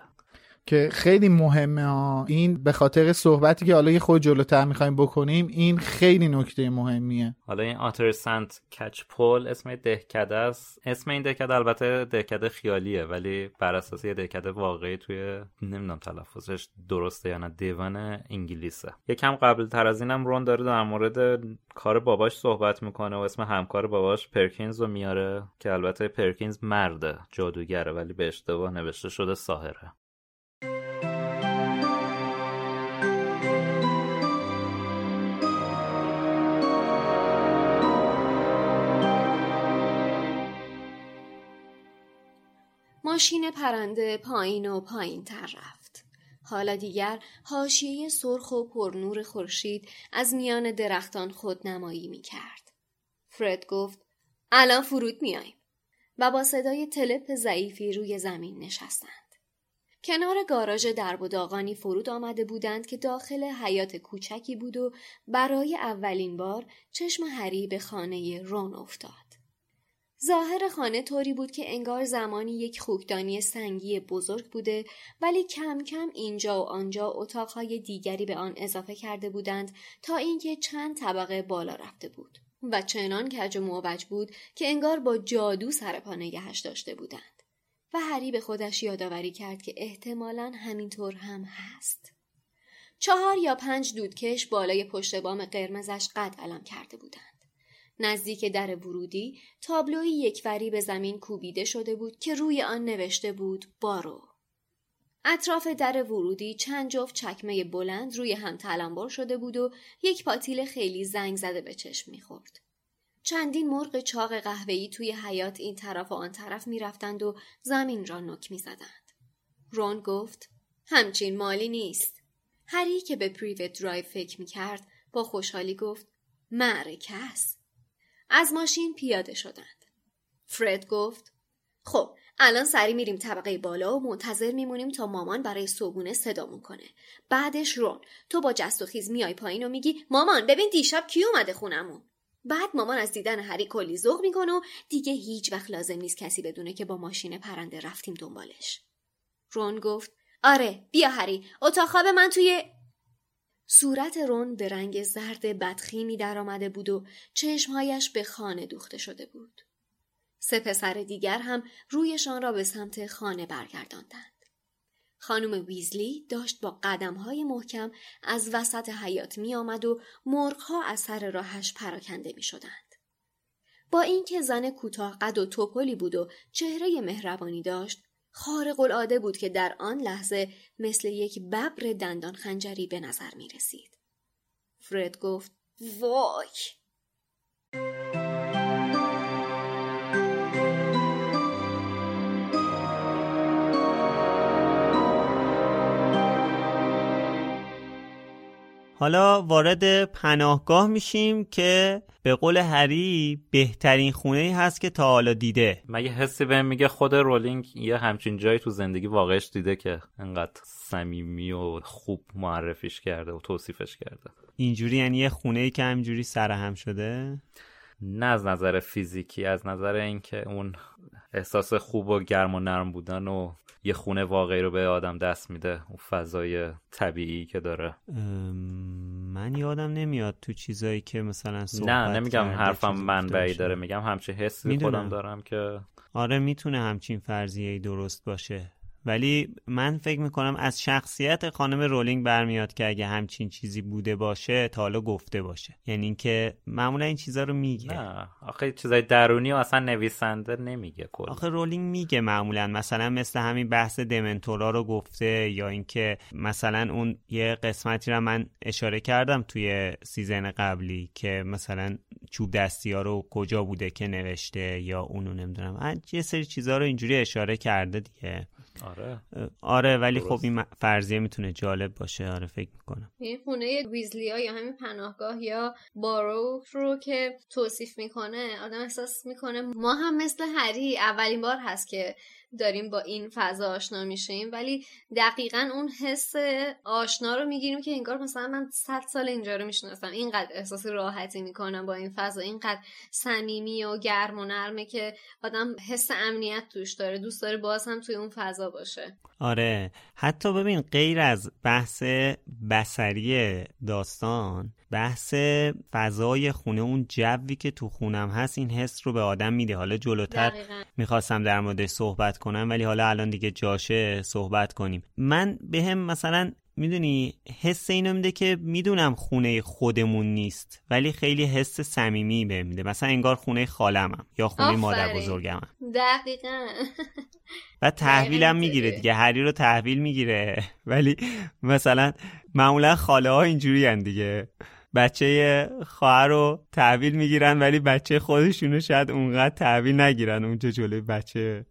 که خیلی مهمه ها. این به خاطر صحبتی که حالا یه خود جلوتر میخوایم بکنیم، این خیلی نکته مهمیه. حالا این آتر سنت کچپول اسم دهکده است. اسم این دهکده البته دهکده خیالیه ولی بر اساس یه دهکده واقعی توی، نمیدونم تلفظش درسته یا نه، دیوان انگلیسه. یکم قبل تر از اینم رون داره در مورد کار باباش صحبت میکنه و اسم همکار باباش پرکینز رو میاره که البته پرکینز مرده، جادوگره، ولی به اشتباه نوشته شده ساحره. ماشین پرنده پایین و پایین تر رفت. حالا دیگر حاشیه سرخ و پرنور خورشید از میان درختان خود نمایی می کرد. فرد گفت الان فرود می آییم و با صدای تلپ ضعیفی روی زمین نشستند. کنار گاراژ درب و داغانی فرود آمده بودند که داخل حیاط کوچکی بود و برای اولین بار چشم هری به خانه رون افتاد. ظاهر خانه طوری بود که انگار زمانی یک خوکدانی سنگی بزرگ بوده، ولی کم کم اینجا و آنجا اتاقهای دیگری به آن اضافه کرده بودند تا اینکه چند طبقه بالا رفته بود و چنان کج و موبج بود که انگار با جادو سر پا نگهش داشته بودند و هری به خودش یادآوری کرد که احتمالاً همینطور هم هست. 4 یا 5 دودکش بالای پشت بام قرمزش قد علم کرده بودند. نزدیک در ورودی تابلوی یکوری به زمین کوبیده شده بود که روی آن نوشته بود بارو. اطراف در ورودی چند جفت چکمه بلند روی هم تلمبار شده بود و یک پاتیل خیلی زنگ زده به چشم می‌خورد. چندین مرغ چاق قهوه‌ای توی حیاط این طرف و آن طرف می‌رفتند و زمین را نوک می‌زدند. رون گفت همچین مالی نیست. هری که به پریوت درایو فکر می‌کرد با خوشحالی گفت معرکه است. از ماشین پیاده شدند. فرد گفت خب الان سری میریم طبقه بالا و منتظر میمونیم تا مامان برای صبحونه صدامون کنه. بعدش رون تو با جست و خیز میای پایین و میگی مامان ببین دیشب کی اومده خونمون. بعد مامان از دیدن هری کلی ذوق میکنه و دیگه هیچ وقت لازم نیست کسی بدونه که با ماشین پرنده رفتیم دنبالش. رون گفت آره بیا هری، اتاق خواب من توی... صورت رون به رنگ زرد بدخیمی در آمده بود و چشمهایش به خانه دوخته شده بود. 3 پسر دیگر هم رویشان را به سمت خانه برگرداندند. خانم ویزلی داشت با قدمهای محکم از وسط حیاط می آمد و مرغها از سر راهش پراکنده می شدند. با اینکه زن کوتاه قد و توپلی بود و چهره مهربانی داشت، خارق العاده بود که در آن لحظه مثل یک ببر دندان خنجری به نظر می رسید. فرد گفت وای. حالا وارد پناهگاه میشیم که به قول هری بهترین خونه‌ای هست که تا حالا دیده. مگه حسی بهم میگه خود رولینگ یه همچین جایی تو زندگی واقعش دیده که انقدر صمیمی و خوب معرفیش کرده و توصیفش کرده؟ اینجوری یعنی یه خونه‌ای که همجوری سرهم شده؟ نه از نظر فیزیکی، از نظر اینکه اون احساس خوب و گرم و نرم بودن و یه خونه واقعی رو به آدم دست میده، اون فضای طبیعی که داره. من یادم نمیاد تو چیزایی که مثلا صحبت نه نمیگم حرفم منبعی داره، میگم همچین حس خودم دارم که آره میتونه همچین فرضیه‌ای درست باشه، ولی من فکر میکنم از شخصیت خانم رولینگ برمیاد که اگه همچین چیزی بوده باشه تا حالا گفته باشه، یعنی اینکه معمولا این چیزا رو میگه. نه آخه چیزای درونی و اصلا نویسنده نمیگه کلا. آخه رولینگ میگه معمولا، مثلا مثل همین بحث دمنتورا رو گفته، یا اینکه مثلا اون یه قسمتی رو من اشاره کردم توی سیزن قبلی که مثلا چوب دستی‌ها رو کجا بوده که نوشته، یا اونو نمیدونم یه سری چیزا رو اینجوری اشاره کرده دیگه. آره ولی درست. خب این فرضیه میتونه جالب باشه. آره فکر میکنم این خونه ویزلیا یا همین پناهگاه یا بارو رو که توصیف میکنه آدم احساس میکنه ما هم مثل هری اولین بار هست که داریم با این فضا آشنا میشیم، ولی دقیقاً اون حس آشنا رو میگیریم که انگار مثلا من 100 سال اینجا رو میشناسم، اینقدر احساس راحتی میکنم با این فضا، اینقدر صمیمی و گرم و نرمه که آدم حس امنیت توش داره، دوست داره باز هم توی اون فضا باشه. آره، حتی ببین غیر از بحث بصری داستان، بحث فضای خونه، اون جوی که تو خونم هست این حس رو به آدم میده. حالا جلوتر میخواستم در موردش صحبت کنم ولی حالا الان دیگه جاشه صحبت کنیم. من به هم مثلا میدونی حس اینو میده که میدونم خونه خودمون نیست ولی خیلی حس صمیمی بهم میده، مثلا انگار خونه خالمم یا خونه مادر بزرگمم. دقیقاً. و تحویلم میگیره دیگه، هری رو تحویل میگیره، ولی مثلا معمولا خاله ها اینجوری هن دیگه، بچه خواهر رو تحویل میگیرن ولی بچه خودشونو شاید اونقدر تحویل نگیرن اونجا جلوی بچه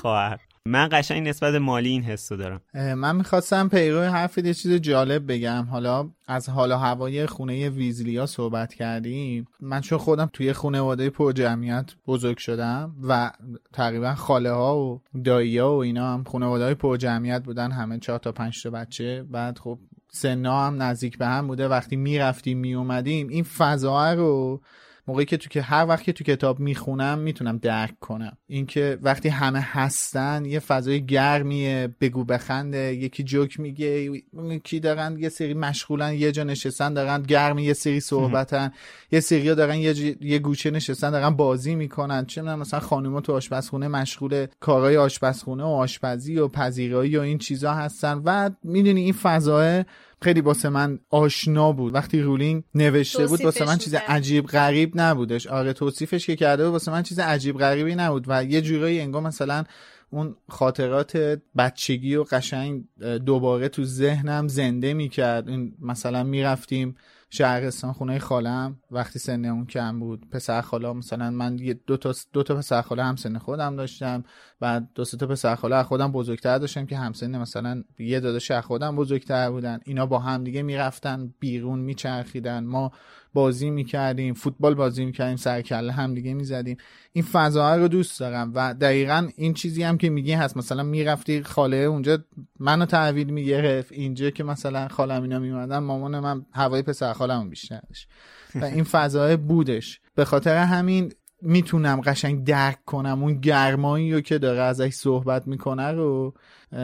خواهر. من قشنگ نسبت مالی این حسو دارم. من میخواستم پیرو حرفید یه چیز جالب بگم. حالا از حال و هوای خونه ویزلیا صحبت کردیم. من چون خودم توی خانواده پرجمعیت بزرگ شدم و تقریبا خاله ها و دایی ها و اینا هم خانواده‌های پرجمعیت بودن، همه 4 تا 5 تا بچه. بعد خب سن‌ها هم نزدیک به هم بوده، وقتی میرفتیم میومدیم این فضا رو موقعی که هر وقت که تو کتاب میخونم میتونم درک کنم، اینکه وقتی همه هستن یه فضای گرمیه، بگو بخنده، یکی جوک میگه، یکی دارن یه سری مشغولن یه جا نشستن دارن گرمی، یه سری صحبتن، یه سری دارن یه گوشه نشستن دارن بازی میکنن، چه میدونم مثلا خانوما تو آشپزخونه مشغول کارهای آشپزخونه و آشپزی و پذیرایی و این چیزا هستن و میدونی این فضا خیلی واسه من آشنا بود. وقتی رولینگ نوشته بود واسه من چیز عجیب غریب نبودش. آره توصیفش که کرده بود واسه من چیز عجیب غریبی نبود و یه جورایی انگار مثلا اون خاطرات بچگی و قشنگ دوباره تو ذهنم زنده میکرد. این مثلا میرفتیم شهرستان خونه خالم وقتی سن اون کم بود، پسر خاله مثلا من 2 تا پسر خاله هم سن خودم داشتم و 2-3 تا پسر خاله خودم بزرگتر داشتم که هم سن مثلا یه داداش خودم بزرگتر بودن، اینا با هم دیگه میرفتن بیرون میچرخیدن، ما بازی میکردیم، فوتبال بازی میکردیم، سرکله هم دیگه میزدیم. این فضاها رو دوست دارم و دقیقاً این چیزی هم که میگی هست، مثلا میرفتی خاله اونجا منو تعویض میگرفت، اینجا که مثلا خالم اینا میومدن مامان من هوای پسر خالمون بیشترش و این فضاها بودش. به خاطر همین میتونم قشنگ درک کنم اون گرمایی رو که داره ازش صحبت میکنه رو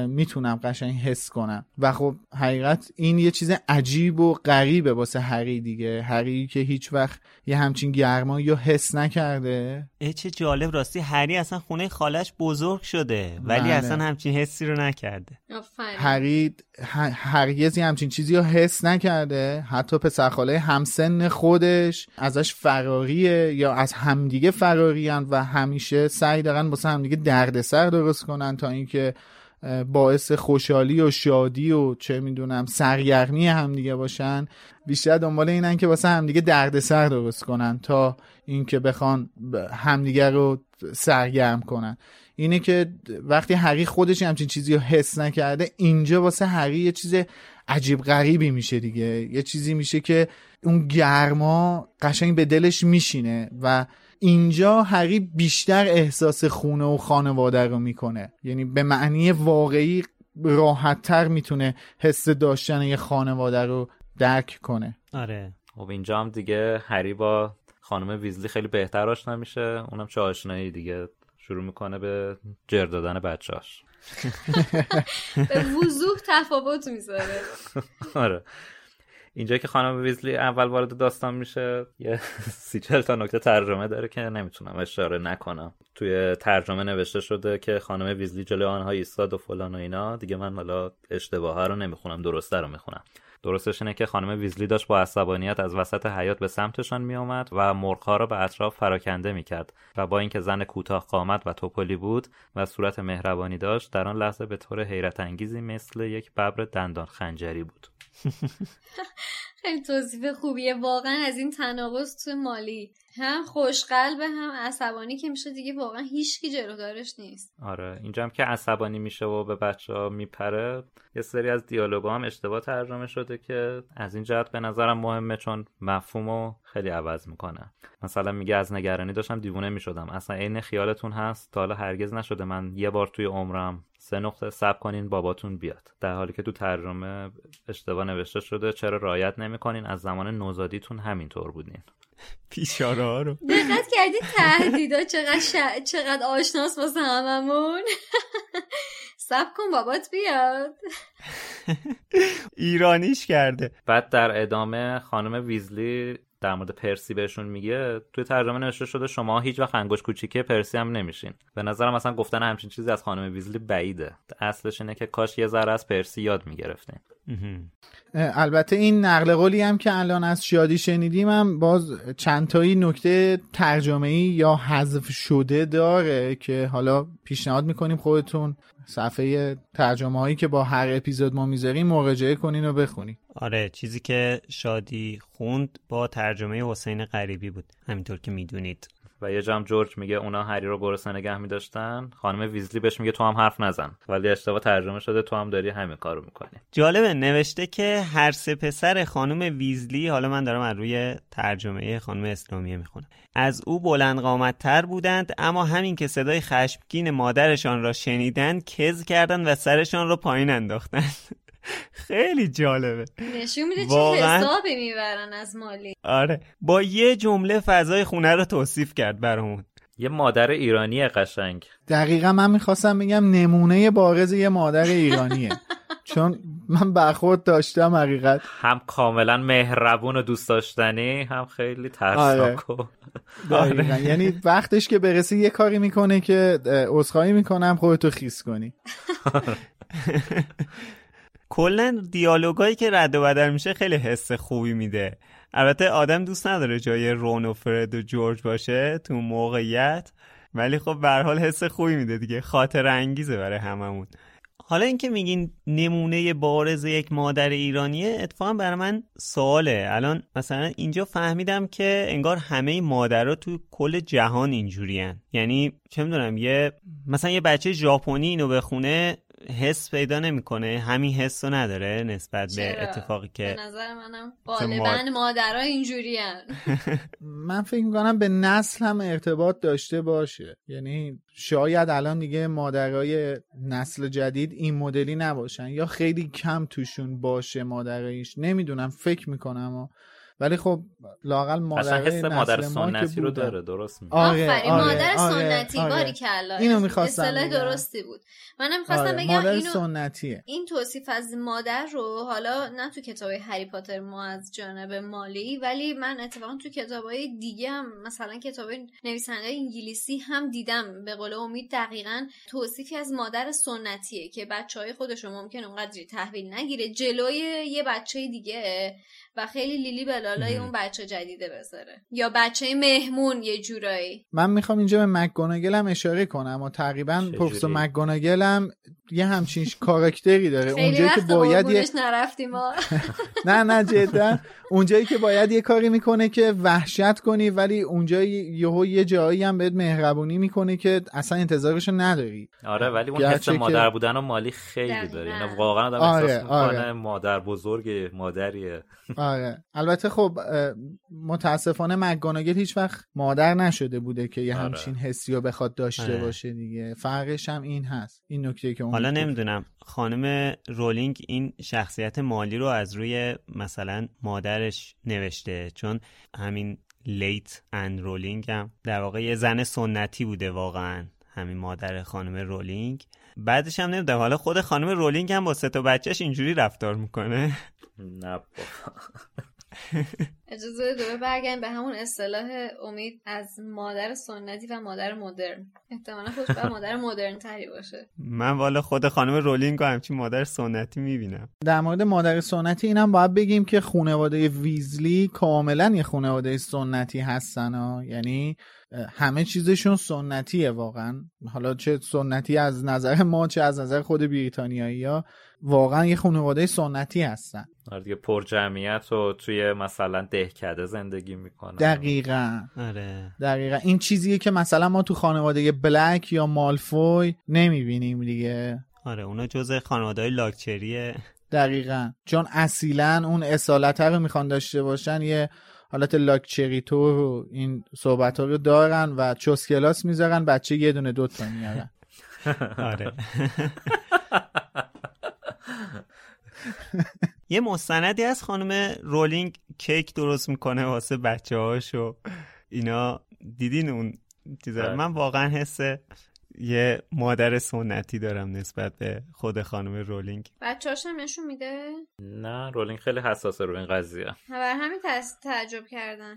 میتونم قشنگ حس کنم و خب حقیقت این یه چیز عجیب و غریبه واسه هری دیگه، هری که هیچ وقت یه همچین گرمایی رو حس نکرده. چه جالب، راستی هری اصلا خونه خالش بزرگ شده ولی بله. اصلا همچین حسی رو نکرده. هری هرگزی همچین چیزی رو حس نکرده، حتی پسرخاله همسن خودش ازش فراریه یا از همدیگه فراریان و همیشه سعی دارن واسه همدیگه دردسر درست کنن تا اینکه باعث خوشحالی و شادی و چه میدونم سرگرمی هم دیگه باشن. بیشتر دنبال اینن که واسه هم دیگه دردسر درست کنن تا اینکه بخوان همدیگه رو سرگرم کنن. اینه که وقتی هری خودش همچین چیزی رو حس نکرده، اینجا واسه هری یه چیز عجیب غریبی میشه دیگه، یه چیزی میشه که اون گرما قشنگ به دلش میشینه و اینجا هری بیشتر احساس خونه و خانواده رو میکنه، یعنی به معنی واقعی راحت‌تر میتونه حس داشتن یه خانواده رو درک کنه. آره خب اینجا هم دیگه هری با خانم ویزلی خیلی بهتر آشنا میشه، اونم چه آشنایی دیگه، شروع میکنه به جر دادن بچه‌اش، به وضوح تفاوت میذاره. آره اینجا که خانم ویزلی اول وارد داستان میشه یه 34 تا نکته ترجمه داره که نمیتونم اشاره نکنم. توی ترجمه نوشته شده که خانم ویزلی جلوی آنها ایستاد و فلان و اینا دیگه، من حالا اشتباه‌ها رو نمیخونم، درسته رو میخونم. درستش اینه که خانم ویزلی داشت با عصبانیت از وسط حیاط به سمتشان میآمد و مرغ‌ها را به اطراف پراکنده میکرد و با اینکه زن کوتاه قامت و توپلی بود و صورت مهربانی داشت، در آن لحظه به طور حیرت انگیزی مثل یک ببر دندان خنجری بود. خیلی توصیف خوبیه واقعا از این تناقض تو مالی. هم خوشقلبه هم عصبانی که میشه دیگه واقعا هیچکی جلودارش نیست. آره اینجا هم که عصبانی میشه و به بچه‌ها میپره، یه سری از دیالوگا هم اشتباه ترجمه شده که از این جهت به نظرم مهمه چون مفهومو خیلی عوض میکنه. مثلا میگه از نگرانی داشتم دیوونه میشدم، اصلا عین خیالتون هست تا حالا هرگز نشده من یه بار توی عمرم 3 صبر کنین باباتون بیاد، در حالی که تو ترجمه اشتباه نوشته شده چرا رعایت نمیکنین از زمان نوزادیتون همینطور بودین. بیچاره ها رو دقت کردی تهدیدا چقدر آشناس واسه هممون. صبر کن بابات بیاد. ایرانیش کرده. بعد در ادامه خانم ویزلی در مورد پرسی بهشون میگه توی ترجمه نوشته شده شما هیچ وقت انگوش کوچیکه پرسی هم نمیشین. به نظرم اصلا گفتن همچین چیزی از خانم ویزلی بعیده، اصلش اینه که کاش یه ذره از پرسی یاد میگرفتین. البته این نقل قولی هم که الان از شادی شنیدیم هم باز چند تایی نکته ترجمه‌ای یا حذف شده داره که حالا پیشنهاد میکنیم خودتون صفحه ترجمه‌هایی که با هر اپیزود ما میذاریم مراجعه کنین و بخونین. آره چیزی که شادی خوند با ترجمه حسین غریبی بود همینطور که میدونید. و یه جام جورج میگه اونا هری رو گرسنه نگه می‌داشتن، خانم ویزلی بهش میگه تو هم حرف نزن، ولی اشتباه ترجمه شده تو هم داری همین کارو میکنی. جالبه نوشته که هر سه پسر خانم ویزلی، حالا من دارم از روی ترجمه خانم اسلامیه میخونم، از او بلند قامت‌تر بودند، اما همین که صدای خشمگین مادرشان را شنیدند کز کردند و سرشان را پایین انداختند. خیلی جالبه، نشون میده چه حسابی میبرن از مالی. آره با یه جمله فضای خونه رو توصیف کرد برامون. یه مادر ایرانی قشنگ. دقیقا من میخواستم بگم نمونه بارز یه مادر ایرانیه. چون من برخورد داشتم حقیقت، هم کاملا مهربون و دوست داشتنی، هم خیلی ترسناک. آره یعنی وقتش که برسی یه کاری میکنه که عذرخواهی میکنم خودتو خیس کنی. کلا دیالوگایی که رد و بدل میشه خیلی حس خوبی میده. البته آدم دوست نداره جای رون و فرد و جورج باشه تو موقعیت، ولی خب به هر حال حس خوبی میده دیگه، خاطر انگیزه برای هممون. حالا اینکه میگین نمونه بارز یک مادر ایرانیه، اتفاقا برای من سواله. الان مثلا اینجا فهمیدم که انگار همه مادرها تو کل جهان اینجورین، یعنی چه میدونم یه مثلا یه بچه ژاپنی اینو بخونه حس پیدا نمیکنه، همین حس رو نداره نسبت چرا؟ به اتفاقی که به نظر منم غالبا مادرها اینجورین. من فکر میکنم به نسل هم ارتباط داشته باشه، یعنی شاید الان دیگه مادرای نسل جدید این مدلی نباشن یا خیلی کم توشون باشه مادرایش، نمیدونم فکر میکنم ولی خب لااقل مادرای مادر سنتی رو داره. درست میگه. آفرین مادر سنتی. باری کلا اینو می‌خواستم اصلا درستی بود. منم می‌خواستم بگم مادر سنتیه. این توصیف از مادر رو حالا نه تو کتاب‌های هری پاتر ما از جانب مالی، ولی من اتفاقا تو کتاب‌های دیگه هم مثلا کتاب‌های نویسنده‌های انگلیسی هم دیدم به قول امید دقیقاً توصیفی از مادر سنتیه که بچه‌های خودش رو ممکن اونقدری تحویل نگیره جلوی یه بچه دیگه و خیلی لیلی بلالای اون بچه جدیده بذاره یا بچه مهمون یه جورایی. من میخوام اینجا به مکگوناگل هم اشاره کنم و تقریبا پروفسور مکگوناگل هم یه همچین کاراکتری داره. اونجایی که باید یه نه جدا اونجایی که باید یه کاری میکنه که وحشت کنی، ولی اونجایی یه جایی هم بهت مهربونی میکنه که اصلا انتظارشو نداری. آره ولی اون حس مادر بودن و مالی خیلی داره، یعنی واقعا آدم احساس میکنه مادر بزرگ مادریه. آره البته خب متاسفانه مکگوناگل هیچ وقت مادر نشده بوده که یه همچین حسی رو بخواد داشته باشه دیگه، فرقش هم این هست. این نکته که حالا نمیدونم خانم رولینگ این شخصیت مالی رو از روی مثلا مادرش نوشته، چون همین لیت اند رولینگ هم در واقع یه زن سنتی بوده واقعا، همین مادر خانم رولینگ. بعدش هم نمیدونم حالا خود خانم رولینگ هم با 3 بچهش اینجوری رفتار میکنه. نه اجازه دوباره برگردیم به همون اصطلاح امید از مادر سنتی و مادر مدرن. احتمالا خودش باید مادر مدرن تری باشه. من والا خود خانم رولینگ همچین مادر سنتی میبینم. در مورد مادر سنتی اینم باید بگیم که خانواده ویزلی کاملا یه خانواده سنتی هستن ها. یعنی همه چیزشون سنتیه واقعا، حالا چه سنتی از نظر ما چه از نظر خود بریتانیایی‌ها، واقعا یه خانواده سنتی هستن. آره دیگه، پر جمعیت و توی مثلا دهکده زندگی میکنن. دقیقاً. آره. دقیقاً این چیزیه که مثلا ما تو خانواده بلک یا مالفوی نمیبینیم دیگه. آره، اونا جزء خانواده‌های لاکچریه. دقیقاً. چون اصیلاً اون اصالت رو میخوان داشته باشن، یه حالت لاکچری تور و این صحبت‌ها رو دارن و چوس کلاس میذارن، بچه یه دونه دوتا میارن. آره. یه مستندی از خانم رولینگ کیک درست میکنه واسه بچه‌هاشو اینا، دیدین اون چیزا؟ من واقعا حس یه مادر سنتی دارم نسبت به خود خانم رولینگ. بچه‌هاش هم نشون میده؟ نه، رولینگ خیلی حساسه رو این قضیه. برای همین تعجب کردن.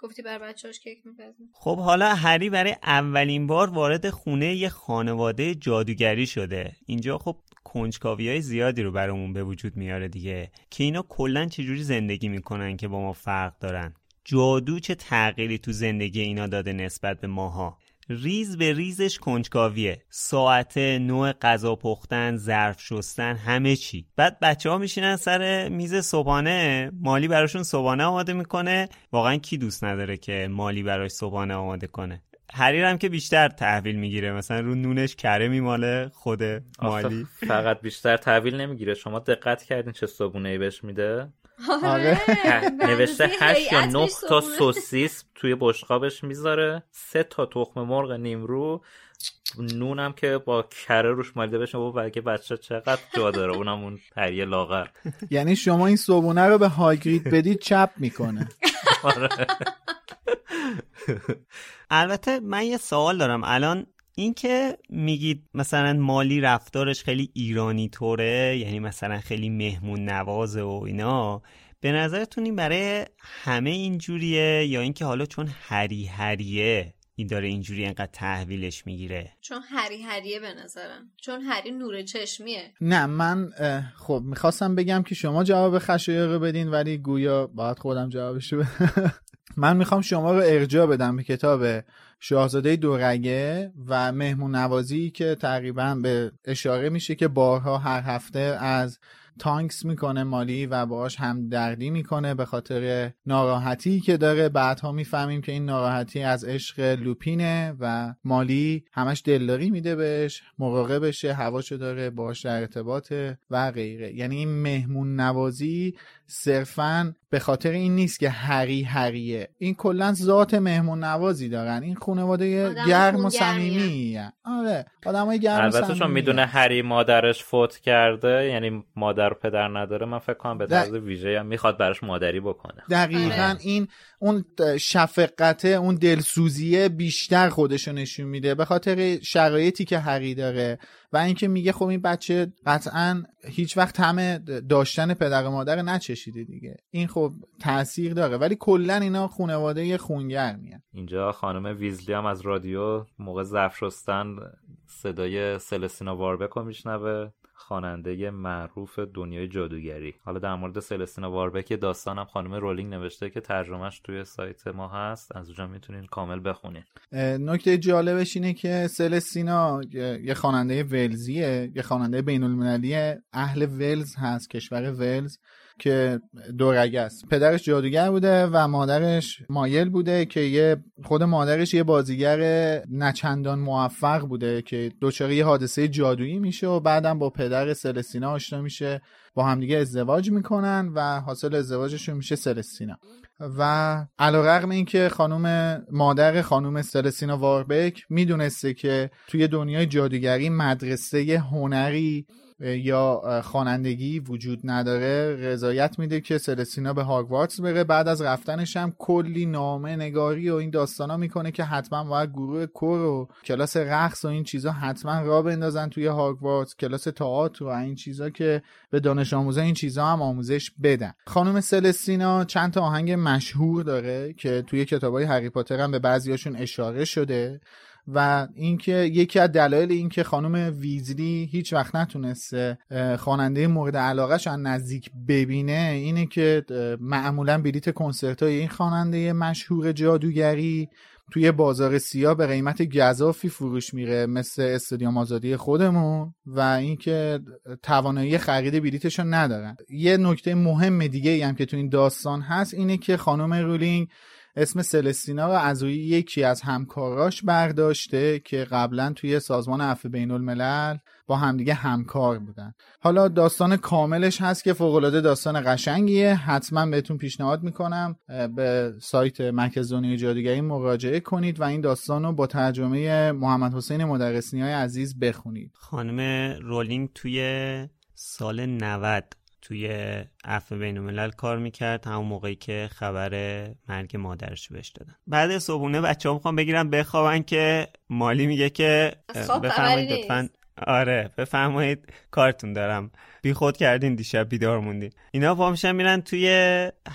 گفتی بر بچه‌هاش کیک می‌پزن. خب حالا هری برای اولین بار وارد خونه یه خانواده جادوگری شده. اینجا خب کنجکاوی‌های زیادی رو برامون به وجود میاره دیگه، که اینا کلاً چجوری زندگی میکنن که با ما فرق دارن. جادو چه تغییری تو زندگی اینا داده نسبت به ماها. ریز به ریزش کنجکاویه، ساعته، نوع غذا پختن، ظرف شستن، همه چی. بعد بچه‌ها میشینن سر میز صبحانه، مالی براشون صبحانه آماده میکنه. واقعا کی دوست نداره که مالی براش صبحانه آماده کنه؟ هریر هم که بیشتر تحویل میگیره، مثلا رو نونش کره میماله خود مالی. فقط بیشتر تحویل نمیگیره، شما دقت کردین چه صبحونه‌ای بهش میده؟ آره. نوشته 8 یا 9 تا سوسیس توی بشقابش میذاره، 3 تا تخم مرغ نیمرو، نونم که با کره روش مالیده بشه. بابا بچه چقدر جا داره، اونم اون تریه لاغر. یعنی شما این صبحونه رو به هاگرید بدید چپ میکنه. آره. البته من یه سوال دارم الان، این که میگید مثلا مالی رفتارش خیلی ایرانی طوره، یعنی مثلا خیلی مهمون نوازه و اینا، به نظرتون این برای همه اینجوریه یا اینکه حالا چون هری هریه این داره اینجوری انقدر تحویلش میگیره؟ چون هری هریه به نظرم، چون هری نور چشمیه. نه من خب میخواستم بگم که شما جواب خشایارو بدین، ولی گویا باید خودم جوابشو بدم. من میخوام شما رو ارجاع بدم به کتاب شاهزاده دورگه و مهمون نوازی که تقریبا به اشاره میشه که بارها هر هفته از تانکس میکنه مالی و باهاش همدردی میکنه به خاطر ناراحتی که داره. بعدها میفهمیم که این ناراحتی از عشق لوپینه و مالی همش دلداری میده بهش، مراقبشه، هواشو داره، باهاش در ارتباطه و غیره. یعنی این مهمون نوازی صرفاً به خاطر این نیست که هری هریه، این کلاً ذات مهمون نوازی دارن. این خانواده گرم و صمیمی. آره، آدمای گرم. البته چون میدونه هری مادرش فوت کرده، یعنی مادر و پدر نداره، من فکر کنم به طرز ویژه‌ای میخواد براش مادری بکنه. دقیقاً. این اون شفقته، اون دلسوزیه بیشتر خودشو نشون میده به خاطر شرایطی که هری داره و اینکه میگه خب این بچه قطعاً هیچ وقت همه داشتن پدر و مادر نچشیده دیگه. این خب تأثیر داره، ولی کلا اینا خانواده خونگرمیه. اینجا خانم ویزلی هم از رادیو موقع ظرف شستن صدای سلستینا واربک رو میشنوه، خواننده معروف دنیای جادوگری. حالا در مورد سلستینا واربک داستانم خانم رولینگ نوشته که ترجمهش توی سایت ما هست، از اونجا میتونین کامل بخونین. نکته جالبش اینه که سلستینا یه خواننده ولزیه، یه خواننده بین‌المللیه، اهل ولز هست، کشور ولز، که دورگه است. پدرش جادوگر بوده و مادرش مایل بوده، که خود مادرش یه بازیگر نچندان موفق بوده که دچار یه حادثه جادویی میشه و بعدم با پدر سلستینا آشنا میشه، با همدیگه ازدواج میکنن و حاصل ازدواجشون میشه سلستینا. و علیرغم اینکه خانم مادر خانم سلستینا واربک میدونسته که توی دنیای جادوگری مدرسه هنری یا خوانندگی وجود نداره، رضایت میده که سلستینا به هاگوارتس بره. بعد از رفتنش هم کلی نامه نگاری و این داستانا میکنه که حتما باید گروه کور و کلاس رقص و این چیزا حتما را بندازن توی هاگوارتس، کلاس تئاتر و این چیزا که به دانش آموزان این چیزا هم آموزش بدن. خانم سلستینا چند تا آهنگ مشهور داره که توی کتابای هری پاتر هم به بعضیاشون اشاره شده، و اینکه یکی از دلایل اینکه خانم ویزلی هیچ وقت نتونسته خواننده مورد علاقه‌ش از نزدیک ببینه اینه که معمولاً بلیت کنسرت‌های این خواننده مشهور جادوگری توی بازار سیاه به قیمت گزافی فروش میره مثل استادیوم آزادی خودمون و اینکه توانایی خرید بلیتش رو ندارن. یه نکته مهم دیگه ای هم که تو این داستان هست اینه که خانم رولینگ اسم سلستینا رو از روی یکی از همکاراش برداشته که قبلا توی سازمان عفو بین‌الملل با همدیگه همکار بودن. حالا داستان کاملش هست که فوق‌العاده داستان قشنگیه، حتما بهتون پیشنهاد میکنم به سایت مرکز دنیای جادوگری مراجعه کنید و این داستان رو با ترجمه محمد حسین مدرس‌نیای عزیز بخونید. خانم رولینگ توی سال 90 توی عفو بین‌الملل کار میکرد، همون موقعی که خبر مرگ مادرش بهش دادن. بعد صبحونه بچه‌ها میخوان بگیرن بخوابن که مالی میگه که بفرمایید لطفاً، آره بفرمایید کارتون دارم، بی خود کردین دیشب بیدار موندین. اینا پا میشن میرن توی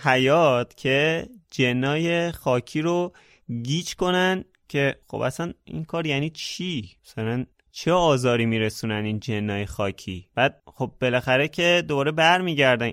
حیاط که جنای خاکی رو گیج کنن که خب اصلا این کار یعنی چی؟ مثلا چه آزاری میرسونن این جنای خاکی؟ بعد خب بالاخره که دوباره بر میگردن.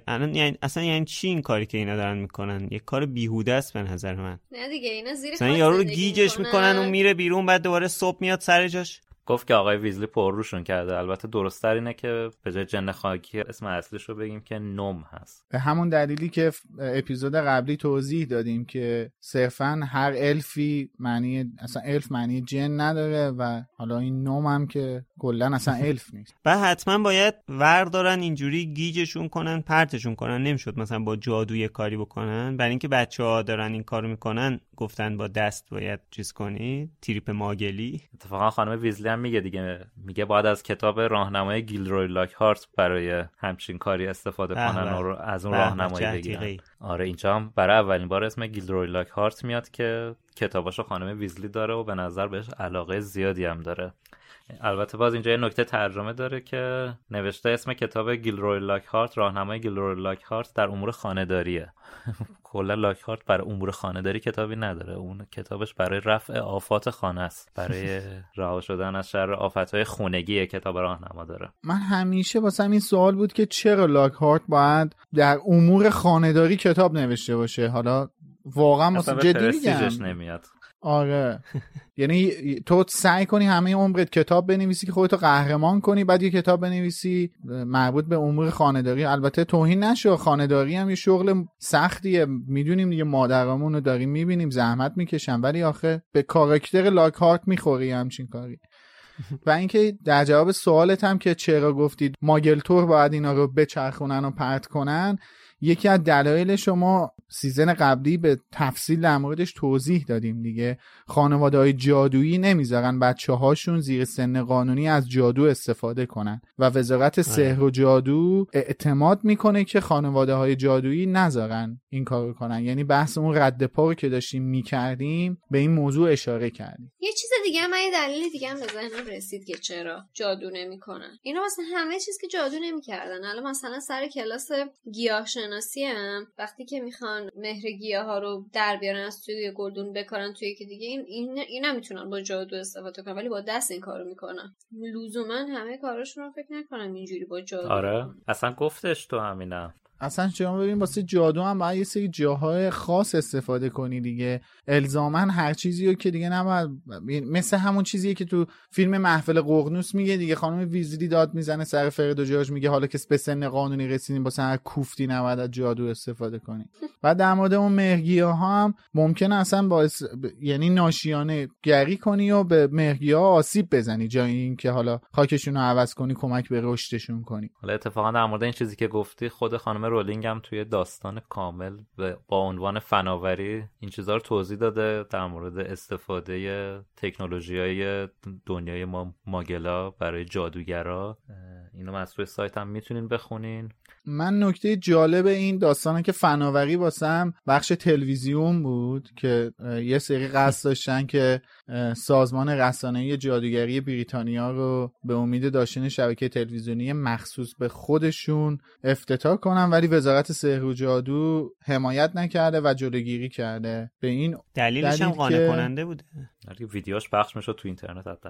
اصلا یعنی چی این کاری که اینا دارن میکنن؟ یک کار بیهوده است به نظر من. نه دیگه اینا زیر خاک یارو رو گیجش میکنن و میره بیرون، بعد دوباره صبح میاد سر جاش. گفت که آقای ویزلی پر روشون کرده. البته درست‌تر اینه که به جای جن خاکی اسم اصلیش رو بگیم که نوم هست. به همون دلیلی که اپیزود قبلی توضیح دادیم که صرفاً هر الفی معنی اصلا الف معنی جن نداره و حالا این نوم هم که کلاً اصلا الف نیست. و حتما باید ور دارن اینجوری گیجشون کنن، پرتشون کنن. نمیشد مثلا با جادوی کاری بکنن. برای اینکه بچه‌ها دارن این کارو میکنن گفتن با دست باید چیز کنی، تریپ ماگلی. اتفاقا خانم ویزلی میگه دیگه، میگه باید از کتاب راهنمای گیلدروی لاکهارت برای همچین کاری استفاده کنن و از اون راهنمایی بگیرن. آره اینجا هم برای اولین بار اسم گیلدروی لاکهارت میاد که کتاباشو خانم ویزلی داره و به نظر بهش علاقه زیادی هم داره. البته باز اینجا یه نکته ترجمه داره که نوشته اسم کتاب گیلدروی لاکهارت راهنمای گیلدروی لاکهارت در امور خانه‌داریه. کلا لاکهارت برای امور خانه‌داری کتابی نداره، اون کتابش برای رفع آفات خانه است، برای رها شدن از شر آفت‌های خانگی کتاب راهنما داره. من همیشه واسم این سوال بود که چرا لاکهارت باید در امور خانه‌داری کتاب نوشته باشه. حالا واقعا واسه جدی میگم، آره یعنی تو سعی کنی همه عمرت کتاب بنویسی که خودتو قهرمان کنی، بعد یه کتاب بنویسی مربوط به امور خانه‌داری. البته توهین نشه، خانه‌داری هم یه شغل سختیه، میدونیم دیگه، مادرامون رو داریم میبینیم زحمت میکشن، ولی آخه به کاراکتر لاکهارت میخوری همچین کاری. و اینکه در جواب سوالت هم که چرا گفتید ماگلتور باید اینا رو بچرخونن و پرت کنن، یکی از دلایل شما سیزن قبلی به تفصیل در موردش توضیح دادیم دیگه، خانواده‌های جادویی نمیذارن بچه‌هاشون زیر سن قانونی از جادو استفاده کنن و وزارت سحر و جادو اعتماد میکنه که خانواده‌های جادویی نذارن این کارو کنن. یعنی بحث اون رد پا رو که داشتیم میکردیم به این موضوع اشاره کردیم. یه چیز دیگه من دلیل دیگه هم به ذهنم رسید که چرا جادو نمیکنن. اینا مثلا همه چیز که جادو نمیکردن. الان مثلا سر کلاس گیاهشناسی هم وقتی که میخوان مهر گیاها رو در بیارن از توی گلدون بکارن توی یکی دیگه، اینا میتونن با جادو استفاده کنن ولی با دست این کارو میکنن. لزوما همه کاراشون رو فکر نکنم اینجوری با جادو. آره اصلا گفتش تو همینا. اصلا شما ببین واسه جادو هم باید یه سری جاهای خاص استفاده کنی دیگه، الزاما هر چیزی رو که دیگه نباید. مثل همون چیزیه که تو فیلم محفل ققنوس میگه دیگه، خانم ویزلی داد میزنه سر فرد و جاج میگه حالا که به سن قانونی رسیدین واسه هر کوفتی نباید از جادو استفاده کنی. و در مورد اون مهرگیاها هم ممکنه اصلا باعث یعنی ناشیانه گری کنی و به مهرگیا آسیب بزنی جای اینکه حالا خاکشون رو عوض کنی، کمک به رشدشون کنی. حالا اتفاقا در مورد این چیزی که گفتی، خود خانم رولینگ هم توی داستان کامل با عنوان فناوری این چیزها رو توضیح داده در مورد استفاده تکنولوژی‌های دنیای ما ماگلا برای جادوگرا. اینو از توی سایت هم میتونین بخونین. من نکته جالب این داستانه که فناوری واسم بخش تلویزیون بود که یه سری قصد داشتن که سازمان رسانه‌ای جادوگری بریتانیا رو به امید داشتن شبکه تلویزیونی مخصوص به خودشون افتتاح کنن، ولی وزارت سحر و جادو حمایت نکرده و جلوگیری کرده. به این دلیلش هم قانع کننده بوده. ویدیوش پخش میشد تو اینترنت حتی.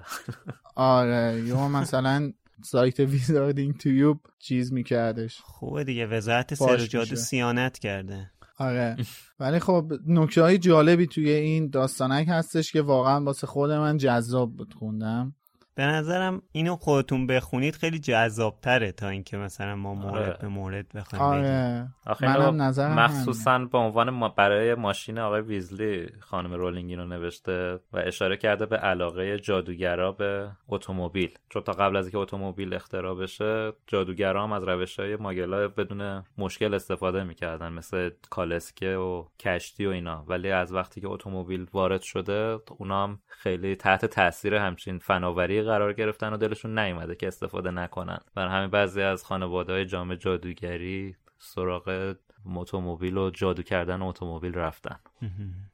آره یا مثلا سایت ویزاردینگ تیوب چیز میکردش. خوبه دیگه، وزارت سحر و جادو سیانت کرده. آره. ولی خب نکته‌های جالبی توی این داستانک هستش که واقعا واسه خود من جذاب بود خوندم. به نظرم اینو خودتون بخونید خیلی جذاب‌تره تا اینکه مثلا ما مورد به مورد بخونیم. آره. منم نظرم مخصوصاً به عنوان برای ماشین آقای ویزلی خانم رولینگ اینو نوشته و اشاره کرده به علاقه جادوگرا به اتومبیل. چون تا قبل از اینکه اتومبیل اختراع بشه، جادوگرا هم از روش‌های ماگلا بدون مشکل استفاده می‌کردن، مثل کالسکه و کشتی و اینا. ولی از وقتی که اتومبیل وارد شده، اونا هم خیلی تحت تاثیر همچین فناوری قرار گرفتن و دلشون نیومده که استفاده نکنن. برای همین بعضی از خانواده‌های جامعه جادوگری سراغ اتومبیل و جادو کردن اتومبیل رفتن.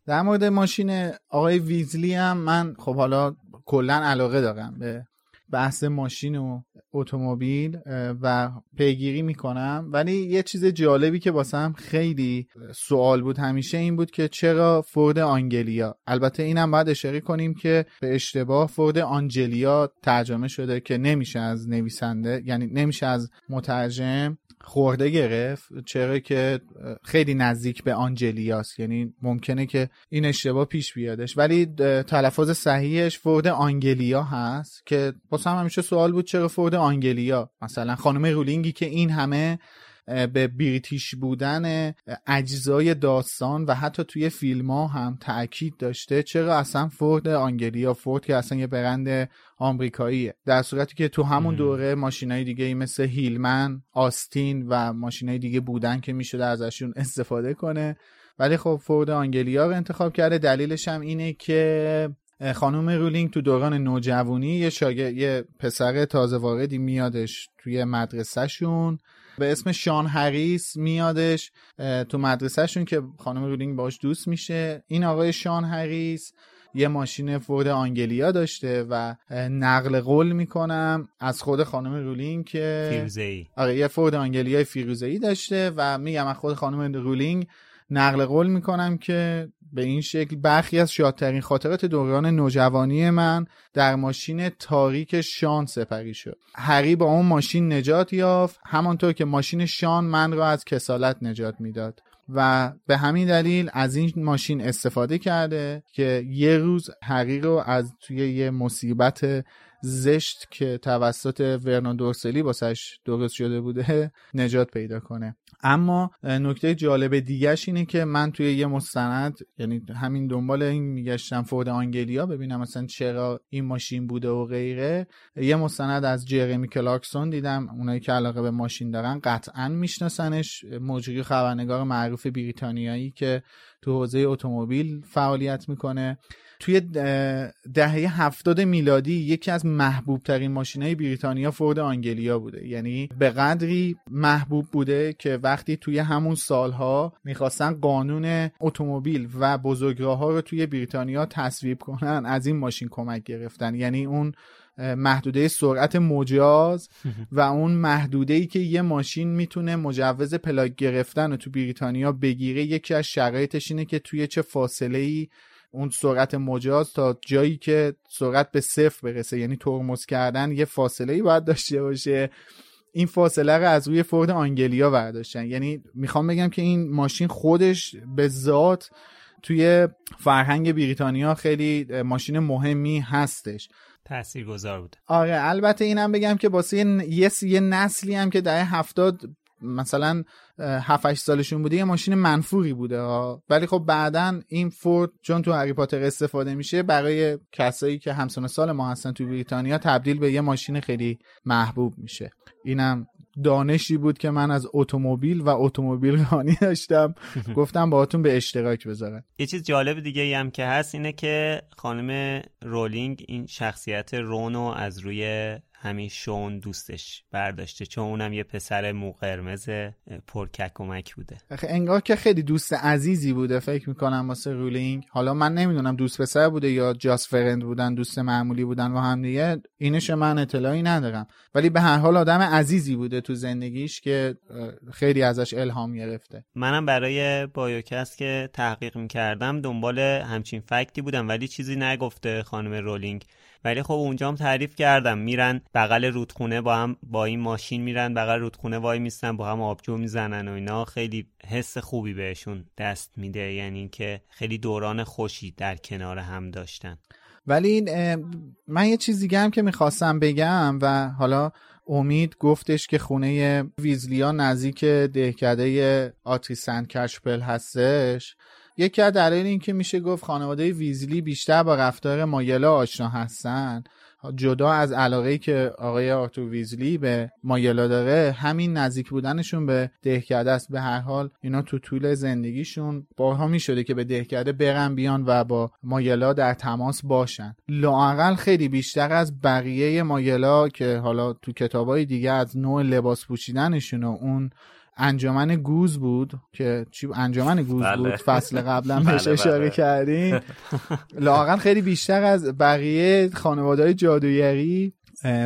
در مورد ماشین آقای ویزلی هم من خب حالا کلا علاقه دارم به بحث ماشین و اتومبیل و پیگیری میکنم، ولی یه چیز جالبی که واسم خیلی سوال بود همیشه این بود که چرا فورد آنگلیا؟ البته اینم باید اشاره کنیم که به اشتباه فورد آنجلیا ترجمه شده که نمیشه از نویسنده، یعنی نمیشه از مترجم خورده گرفت، چرا که خیلی نزدیک به آنجلیاست، یعنی ممکنه که این اشتباه پیش بیادش، ولی تلفظ صحیحش فورد آنگلیا هست که واسه هم همیشه سوال بود چرا فورد آنگلیا. مثلا خانم رولینگی که این همه به بریتیش بودن اجزای داستان و حتی توی فیلم ها هم تأکید داشته، چرا اصلا فورد آنگلیا؟ فورد که اصلا یه برند آمریکاییه، در صورتی که تو همون دوره ماشینای دیگه مثل هیلمن، آستین و ماشینای دیگه بودن که میشده ازشون استفاده کنه، ولی خب فورد آنگلیا رو انتخاب کرده. دلیلش هم اینه که خانم رولینگ تو دوران نوجوانی یه پسر تازه واردی میادش توی مدرسه شون به اسم شان هریس میادش تو مدرسه شون که خانم رولینگ باش دوست میشه. این آقای شان هریس یه ماشین فورد آنگلیا داشته و نقل قول میکنم از خود خانم رولینگ که فیروزه‌ای، آره یه فورد آنگلیا فیروزه‌ای داشته و میگم از خود خانم رولینگ نقل قول میکنم که به این شکل برخی از شادترین خاطرات دوران نوجوانی من در ماشین تاریک شان سپری شد. هری با اون ماشین نجات یافت، همانطور که ماشین شان من را از کسالت نجات میداد و به همین دلیل از این ماشین استفاده کرده که یه روز هری رو از توی یه مصیبت زشت که توسط ورنون دورسلی واسش درست شده بوده نجات پیدا کنه. اما نکته جالب دیگه‌ش اینه که من توی یه مستند، یعنی همین دنبال این میگشتم فورد آنگلیا ببینم مثلا چرا این ماشین بوده و غیره، یه مستند از جرمی کلاکسون دیدم، اونایی که علاقه به ماشین دارن قطعاً میشناسنش، مجری خبرنگار معروف بریتانیایی که تو حوزه اتومبیل فعالیت میکنه. توی دهه 70 میلادی یکی از محبوب ترین ماشینای بریتانیا فورد آنگلیا بوده، یعنی به قدری محبوب بوده که وقتی توی همون سالها میخواستن قانون اتومبیل و بزرگراه‌ها رو توی بریتانیا تصویب کنن، از این ماشین کمک گرفتن. یعنی اون محدوده سرعت مجاز و اون محدوده‌ای که یه ماشین میتونه مجوز پلاک گرفتن رو تو بریتانیا بگیره، یکی از شرایطش اینه که توی چه فاصله‌ای اون سرعت مجاز تا جایی که سرعت به صفر برسه، یعنی ترمز کردن یه فاصله‌ای باید داشته باشه. این فاصله رو از روی فورد آنگلیا برداشتن، یعنی میخوام بگم که این ماشین خودش به ذات توی فرهنگ بریتانیا خیلی ماشین مهمی هستش، تاثیرگذار بوده. آره البته اینم بگم که واسه یه نسلی هم که دهه 70 مثلا 7-8 سالشون بوده یه ماشین منفوری بوده ها. ولی خب بعداً این فورد چون تو هری پاتر استفاده میشه، برای کسایی که همسن سال ما هستن تو بریتانیا تبدیل به یه ماشین خیلی محبوب میشه. اینم دانشی بود که من از اتومبیل و اتومبیل رانی داشتم گفتم باهاتون به اشتراک بذارم. یه چیز جالب دیگه هم که هست اینه که خانم رولینگ این شخصیت رونو از روی همین شون دوستش برداشته، چون اونم یه پسر مو قرمز پرککمک بوده، انگار که خیلی دوست عزیزی بوده فکر میکنم واسه رولینگ. حالا من نمیدونم دوست پسر بوده یا جاست فرند بودن، دوست معمولی بودن و هم دیگه، اینش من اطلاعی ندارم، ولی به هر حال آدم عزیزی بوده تو زندگیش که خیلی ازش الهام گرفته. منم برای بایوکست که تحقیق میکردم دنبال همچین فکتی بودم، ولی چیزی نگفته خانم رولینگ ولی خب اونجا هم تعریف کردم، میرن بغل رودخونه با هم با این ماشین میرن بغل رودخونه وای میستن با هم آبجو میزنن و اینا، خیلی حس خوبی بهشون دست میده، یعنی که خیلی دوران خوشی در کنار هم داشتن. ولی من یه چیز دیگه هم که میخواستم بگم و حالا امید گفتش که خونه ویزلیا نزدیک دهکده آتری سنت کچپل هستش، یکی از دلایل این که میشه گفت خانواده ویزلی بیشتر با رفتار مایلا آشنا هستن، جدا از علاقه‌ای که آقای آرتور ویزلی به مایلا داره، همین نزدیک بودنشون به دهکده است. به هر حال اینا تو طول زندگیشون بارها میشده که به دهکده برن بیان و با مایلا در تماس باشن، لااقل خیلی بیشتر از بقیه مایلا که حالا تو کتابای دیگه از نوع لباس پوشیدنشون و اون انجمن گوز بود که چی انجمن گوز بله. بود فصل قبلا بهش اشاره کردیم. لااقل خیلی بیشتر از بقیه خانواده‌های جادویی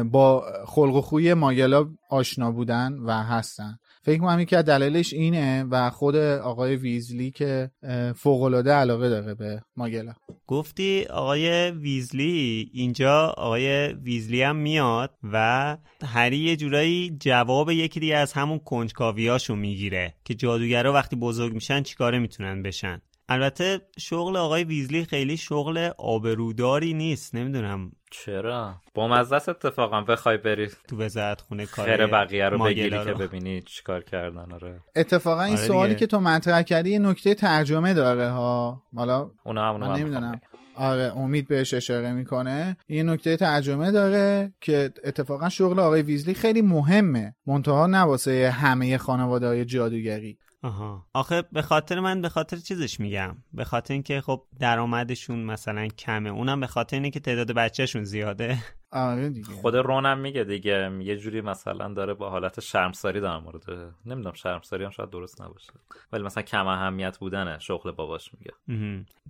با خلق و خوی ماگلا آشنا بودن و هستن. فکر می‌کنم یکی از دلایلش اینه و خود آقای ویزلی که فوق‌العاده علاقه داره به ماگلا. گفتی آقای ویزلی، اینجا آقای ویزلی هم میاد و هری یه جورایی جواب یکی دیگه از همون کنجکاویاشو میگیره که جادوگرا وقتی بزرگ میشن چیکاره میتونن بشن. البته شغل آقای ویزلی خیلی شغل آبروداری نیست، نمیدونم چرا. با مزدست اتفاقا بخوای بری تو وزارتخونه کاری خیر بقیه رو بگیری که ببینی چیکار کردن. آره اتفاقا این آره سوالی دیگه که تو مطرح کردی یه نکته ترجمه داره ها، حالا اونم نمیدونم. آره امید بهش اشاره میکنه. این نکته ترجمه داره که اتفاقا شغل آقای ویزلی خیلی مهمه، منتها نه واسه همه خانواده‌های جادوگری. آها آخه به خاطر چیزش میگم، به خاطر اینکه خب درآمدشون مثلا کمه، اونم به خاطر اینه که تعداد بچه‌شون زیاده. آره دیگه خود رونم میگه دیگه، یه جوری مثلا داره با حالت شرمساری در مورد، نمیدونم شرمساری هم شاید درست نباشه، ولی مثلا کم اهمیت بودنه شغل باباش میگه.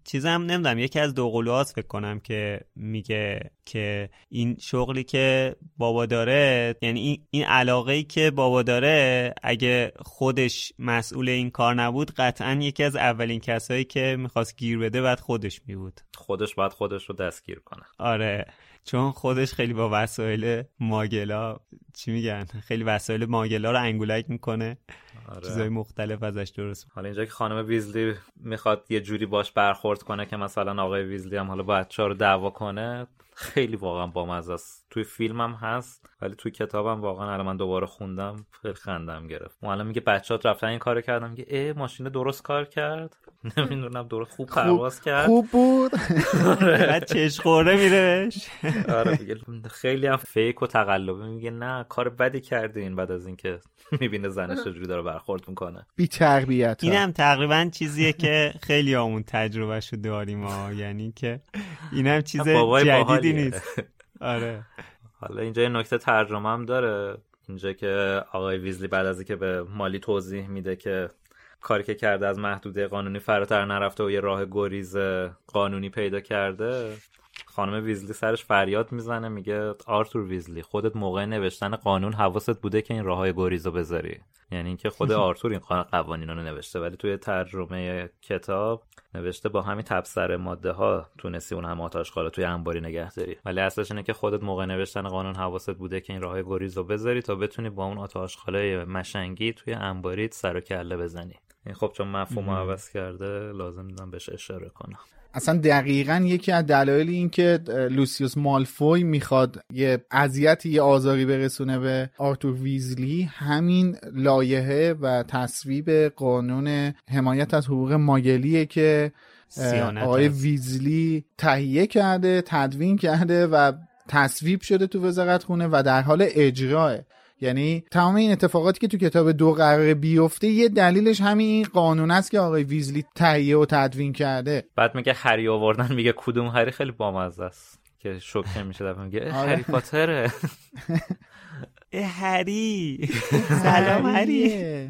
چیزم نمیدونم، یکی از دو قلوهاست فکر کنم که میگه که این شغلی که بابا داره، یعنی این علاقه‌ای که بابا داره اگه خودش مسئول این کار نبود قطعاً یکی از اولین کسایی که میخواست گیر بده بعد خودش میبود، خودش بعد خودش رو دستگیر کنه. آره چون خودش خیلی با وسایل ماگلا رو انگولک میکنه. آره. چیزای مختلف ازش درست. حالا اینجا که خانم ویزلی میخواد یه جوری باش برخورد کنه که مثلا آقای ویزلی هم حالا بچه‌ها رو دعوا کنه، خیلی واقعا بامزه است. توی فیلمم هست ولی توی کتابم واقعا الان من دوباره خوندم خیلی خندم گرفت. معلم میگه بچه‌ها رفتن این کارو کردم، میگه ماشین درست کار کرد، نمیدونم درست خوب پرواز کرد، خوب بود، بعد چش خورده میرهش. آره خیلی هم فیک و تقلبی میگه نه کار بدی کردین، بعد از اینکه میبینه زنش چجوری داره برخورد میکنه، بی تربیت. اینم تقریبا چیزیه که خیلی همون تجربهشو داریم ما، یعنی که اینم چیز جدیدی نیست. آره حالا اینجا یه نکته ترجمه هم داره، اینجا که آقای ویزلی بعد از اینکه به مالی توضیح میده که کاری که کرده از محدوده قانونی فراتر نرفته و یه راه گریز قانونی پیدا کرده، خانم ویزلی سرش فریاد میزنه، میگه آرتور ویزلی خودت موقع نوشتن قانون حواست بوده که این راههای گریزو بذاری، یعنی اینکه خود آرتور این قوانین رو نوشته، ولی توی ترجمه کتاب نوشته با همین تبصره ماده ها تونستی اون هم آتشقالا توی انباری نگه داری، ولی اصلش اینه که خودت موقع نوشتن قانون حواست بوده که این راههای گریزو بذاری تا بتونی با اون آتشقالای مشنگی توی انباریت سر و کله بزنی. این خب چون مفهومو عوض کرده لازم دیدم بهش اشاره کنم. اصلا دقیقاً یکی از دلایل این که لوسیوس مالفوی میخواد یه اذیتی یه آزاری برسونه به آرتور ویزلی همین لایحه و تصویب قانون حمایت از حقوق ماگلیه که آقای ویزلی تهیه کرده، تدوین کرده و تصویب شده تو وزارتخونه و در حال اجراه. یعنی تمام این اتفاقاتی که تو کتاب دو قراره بیفته یه دلیلش همین این قانون است که آقای ویزلی تهیه و تدوین کرده. بعد میگه هری آوردن، میگه کدوم هری، خیلی بامزه است که شوکه میشه دفعه میگه هری پاتره، هری سلام هری.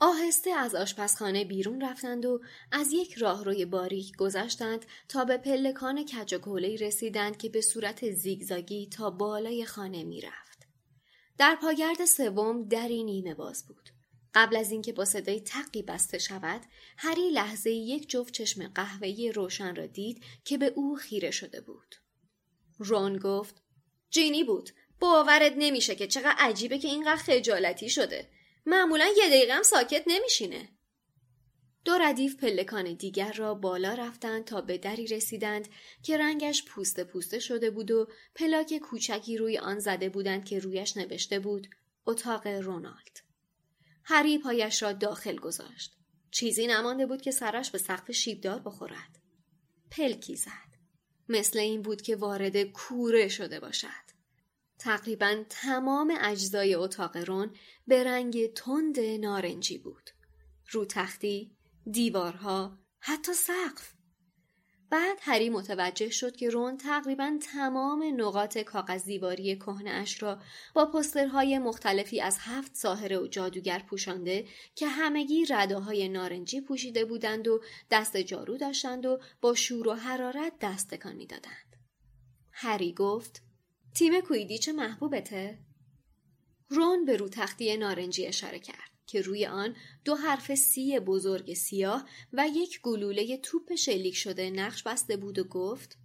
آهسته از آشپزخانه بیرون رفتند و از یک راهروی باریک گذشتند تا به پلکان کج و کوله‌ای رسیدند که به صورت زیگزاگی تا بالای خانه میرفت. در پاگرد سوم دری نیمه باز بود. قبل از اینکه با صدای تقی بسته شود، هری لحظه یک جفت چشم قهوه‌ای روشن را دید که به او خیره شده بود. رون گفت: جینی بود. باورت نمیشه که چقدر عجیبه که اینقدر خجالتی شده. معمولا یه دقیقه هم ساکت نمیشینه. دو ردیف پلکان دیگر را بالا رفتند تا به دری رسیدند که رنگش پوسته پوسته شده بود و پلاک کوچکی روی آن زده بودند که رویش نوشته بود: اتاق رونالد. هری پایش را داخل گذاشت. چیزی نمانده بود که سرش به سقف شیبدار بخورد. پلکی زد. مثل این بود که وارد کوره شده باشد. تقریباً تمام اجزای اتاق رون به رنگ تند نارنجی بود. رو تختی، دیوارها، حتی سقف. بعد هری متوجه شد که رون تقریباً تمام نقاط کاغذ دیواری کهنه اش را با پوسترهای مختلفی از 7 ساحره و جادوگر پوشانده که همگی رداهای نارنجی پوشیده بودند و دست جارو داشتند و با شور و حرارت دست تکان می‌دادند. هری گفت: تیم کویدیچ محبوبته؟ رون به رو تختی نارنجی اشاره کرد که روی آن دو حرف سی بزرگ سیاه و یک گلوله توپ شلیک شده نقش بسته بود و گفت: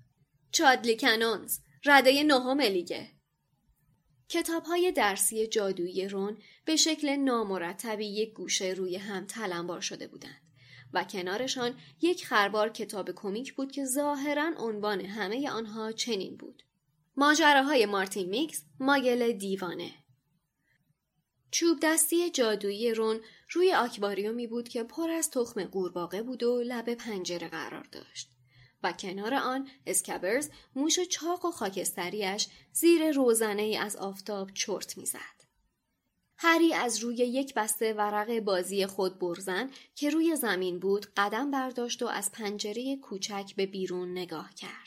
چادلی کنونز، رده 9 لیگه. کتاب‌های درسی جادویی رون به شکل نامرتبی یک گوشه روی هم تلمبار شده بودند و کنارشان یک خربار کتاب کمیک بود که ظاهراً عنوان همه آنها چنین بود: ماجراهای مارتین میکس، ماگل دیوانه. چوب دستی جادویی رون روی آکواریومی بود که پر از تخم قورباغه بود و لب پنجره قرار داشت و کنار آن اسکابرز، موش چاق و خاکستریش، زیر روزنه‌ای از آفتاب چرت می‌زد. هری از روی یک بسته ورق بازی خود برزن که روی زمین بود قدم برداشت و از پنجره کوچک به بیرون نگاه کرد.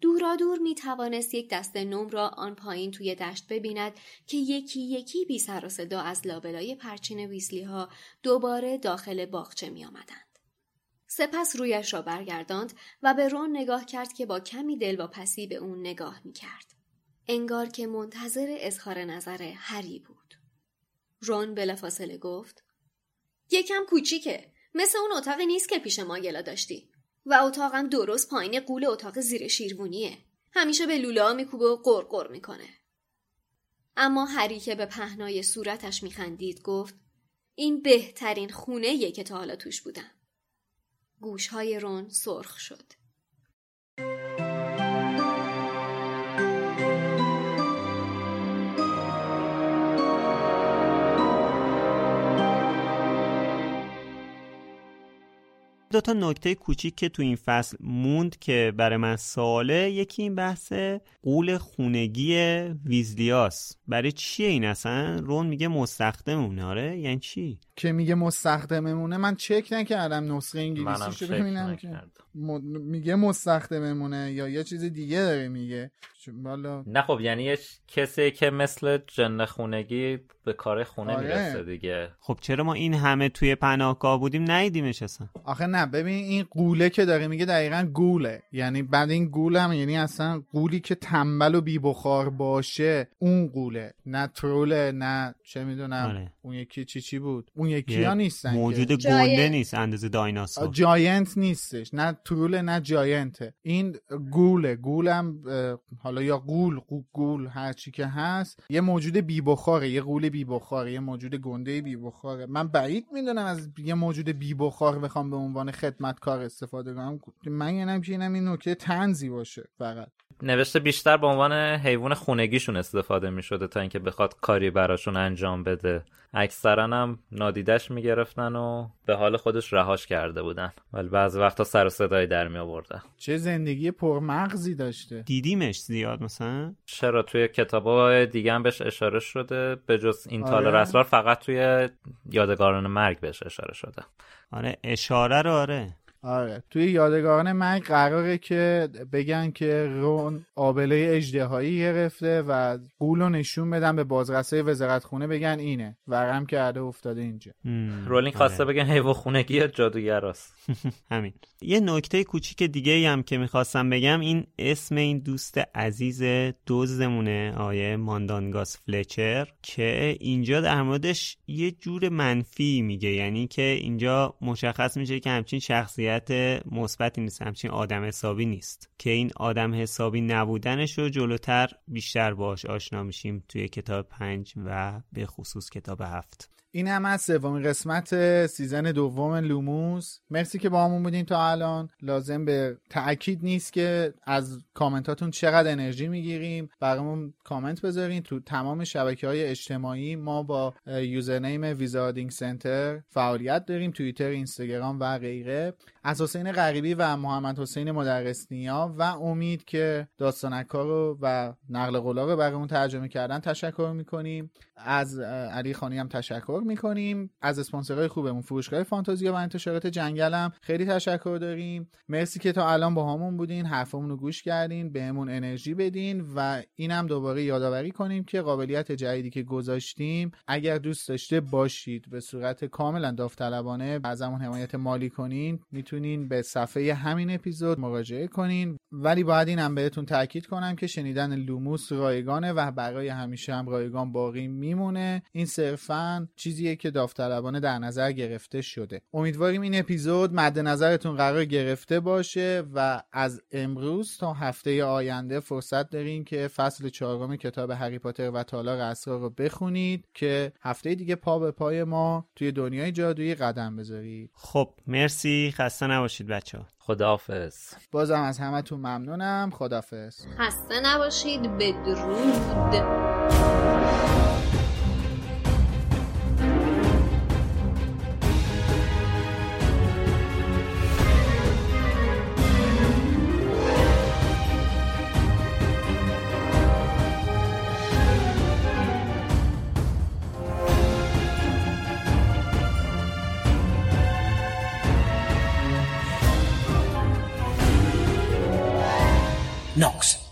دورا دور می توانست یک دسته نم را آن پایین توی دشت ببیند که یکی یکی بی سر و صدا از لابلای پرچین ویسلی ها دوباره داخل باغچه می آمدند. سپس رویش را برگرداند و به رون نگاه کرد که با کمی دلواپسی به اون نگاه می کرد. انگار که منتظر اظهار نظر هری بود. رون بلافاصله گفت: یکم کوچیکه، مثل اون اتاقی نیست که پیش ماگلا داشتی. و اتاقم درست پایین قوله اتاق زیر شیروانیه. همیشه به لوله‌ها میکوبه و قرقر میکنه. اما هری که به پهنای صورتش میخندید گفت: این بهترین خونه یه که تا حالا توش بودم. گوشهای رون سرخ شد. دو تا نکته کوچیک که تو این فصل موند که برای من سواله، یکی این بحث غول خونگی ویزلیاس. برای چیه این اصلا؟ رون میگه مستخدممونه. آره یعنی چی که میگه مستخدممونه؟ من چک نکردم نسخه انگلیسیشو ببینم که میگه مستخدممونه یا یه چیز دیگه داره میگه. بالا نه خب یعنی کسی که مثل جن خونگی به کار خونه میرسه دیگه. خب چرا ما این همه توی پناهگاه بودیم ندیدیمش اصلا؟ آخه نه ببین، این قوله که داره میگه دقیقاً گوله، یعنی بعد این گوله هم یعنی اصلا قولی که تنبل و بی بخار باشه اون قوله، نه تروله نه چه میدونم. آره. اون یکی چی بود؟ اون یکی ها نیستن، موجود گنده نیست اندازه دایناسور، جاینت نیستش، نه تروله نه جاینته، این گوله. گولم حالا یا گول هر چی که هست، یه موجود بی بخاره، یه قوله بی بخاره، یه موجود گنده بی بخاره. من بعید میدونم از یه موجود بی بخار بخوام به عنوان خدمتکار استفاده کنم. من یعنی اینم این نکته طنزی باشه. فقط نوشته بیشتر به عنوان حیوان خونگیشون استفاده میشده تا اینکه بخواد کاری براشون انجام بده. اکثرا هم نادیدش میگرفتن و به حال خودش رهاش کرده بودن، ولی بعضی وقتا سر و صدای در می آوردن. چه زندگی پرمغزی داشته. دیدیمش زیاد مثلا؟ چرا توی کتاب‌های دیگه هم بهش اشاره شده به جز این تالار اسرار؟ فقط توی یادگاران مرگ بهش اشاره شده. آره اشاره رو. آره توی یادگاران مرگ قراره که بگن که رون آبله اژدهایی گرفته و قولو نشون بدن به بازرسه وزارتخونه، بگن اینه ورم کرده افتاده اینجا. رولینگ خواسته بگن حیوان خونگی یا جادوگراست. همین. یه نکته کوچیک دیگه هم که میخواستم بگم، این اسم این دوست عزیز دزدمونه، آیه ماندانگاس فلچر، که اینجا در موردش یه جور منفی میگه، یعنی که اینجا مشخص میشه که همچین شخصی مثبتی نیست، همچین آدم حسابی نیست، که این آدم حسابی نبودنش رو جلوتر بیشتر باهاش آشنا میشیم توی کتاب 5 و به خصوص کتاب 7. این هم از سومین قسمت سیزن دوم لوموس. مرسی که با همون بودین تا الان. لازم به تأکید نیست که از کامنتاتون چقدر انرژی میگیریم. برامون کامنت بذارین تو تمام شبکه‌های اجتماعی. ما با یوزرنیم ویزاردینگ سنتر فعالیت داریم، توییتر، اینستاگرام و غیره. از حسین غریبی و محمد حسین مدرس‌نیا و امید که داستانک‌ها رو و نقل قولا رو برامون ترجمه کردن تشکر می‌کنیم. از علی خانی هم تشکر میکنیم. از اسپانسرهای خوبمون فروشگاه فانتازیا و انتشارات جنگل هم خیلی تشکر داریم. مرسی که تا الان با همون بودین، حرفمون رو گوش کردین، بهمون انرژی بدین و اینم دوباره یادآوری کنیم که قابلیت جدیدی که گذاشتیم، اگر دوست داشته باشید به صورت کاملا داوطلبانه ازمون حمایت مالی کنین، میتونین به صفحه همین اپیزود مراجعه کنین. ولی باید اینم بهتون تاکید کنم که شنیدن لوموس رایگانه و برای همیشه هم رایگان باقی میمونه. این صرفاً چیزیه که داوطلبانه در نظر گرفته شده. امیدواریم این اپیزود مد نظرتون قرار گرفته باشه و از امروز تا هفته آینده فرصت دارین که فصل 4 کتاب هری پاتر و تالار اسرار رو بخونید که هفته دیگه پا به پای ما توی دنیای جادویی قدم بذارید. خب مرسی، خسته نباشید بچه‌ها. خداحافظ. بازم از همتون ممنونم. خداحافظ. خسته نباشید. بدرود. Knox.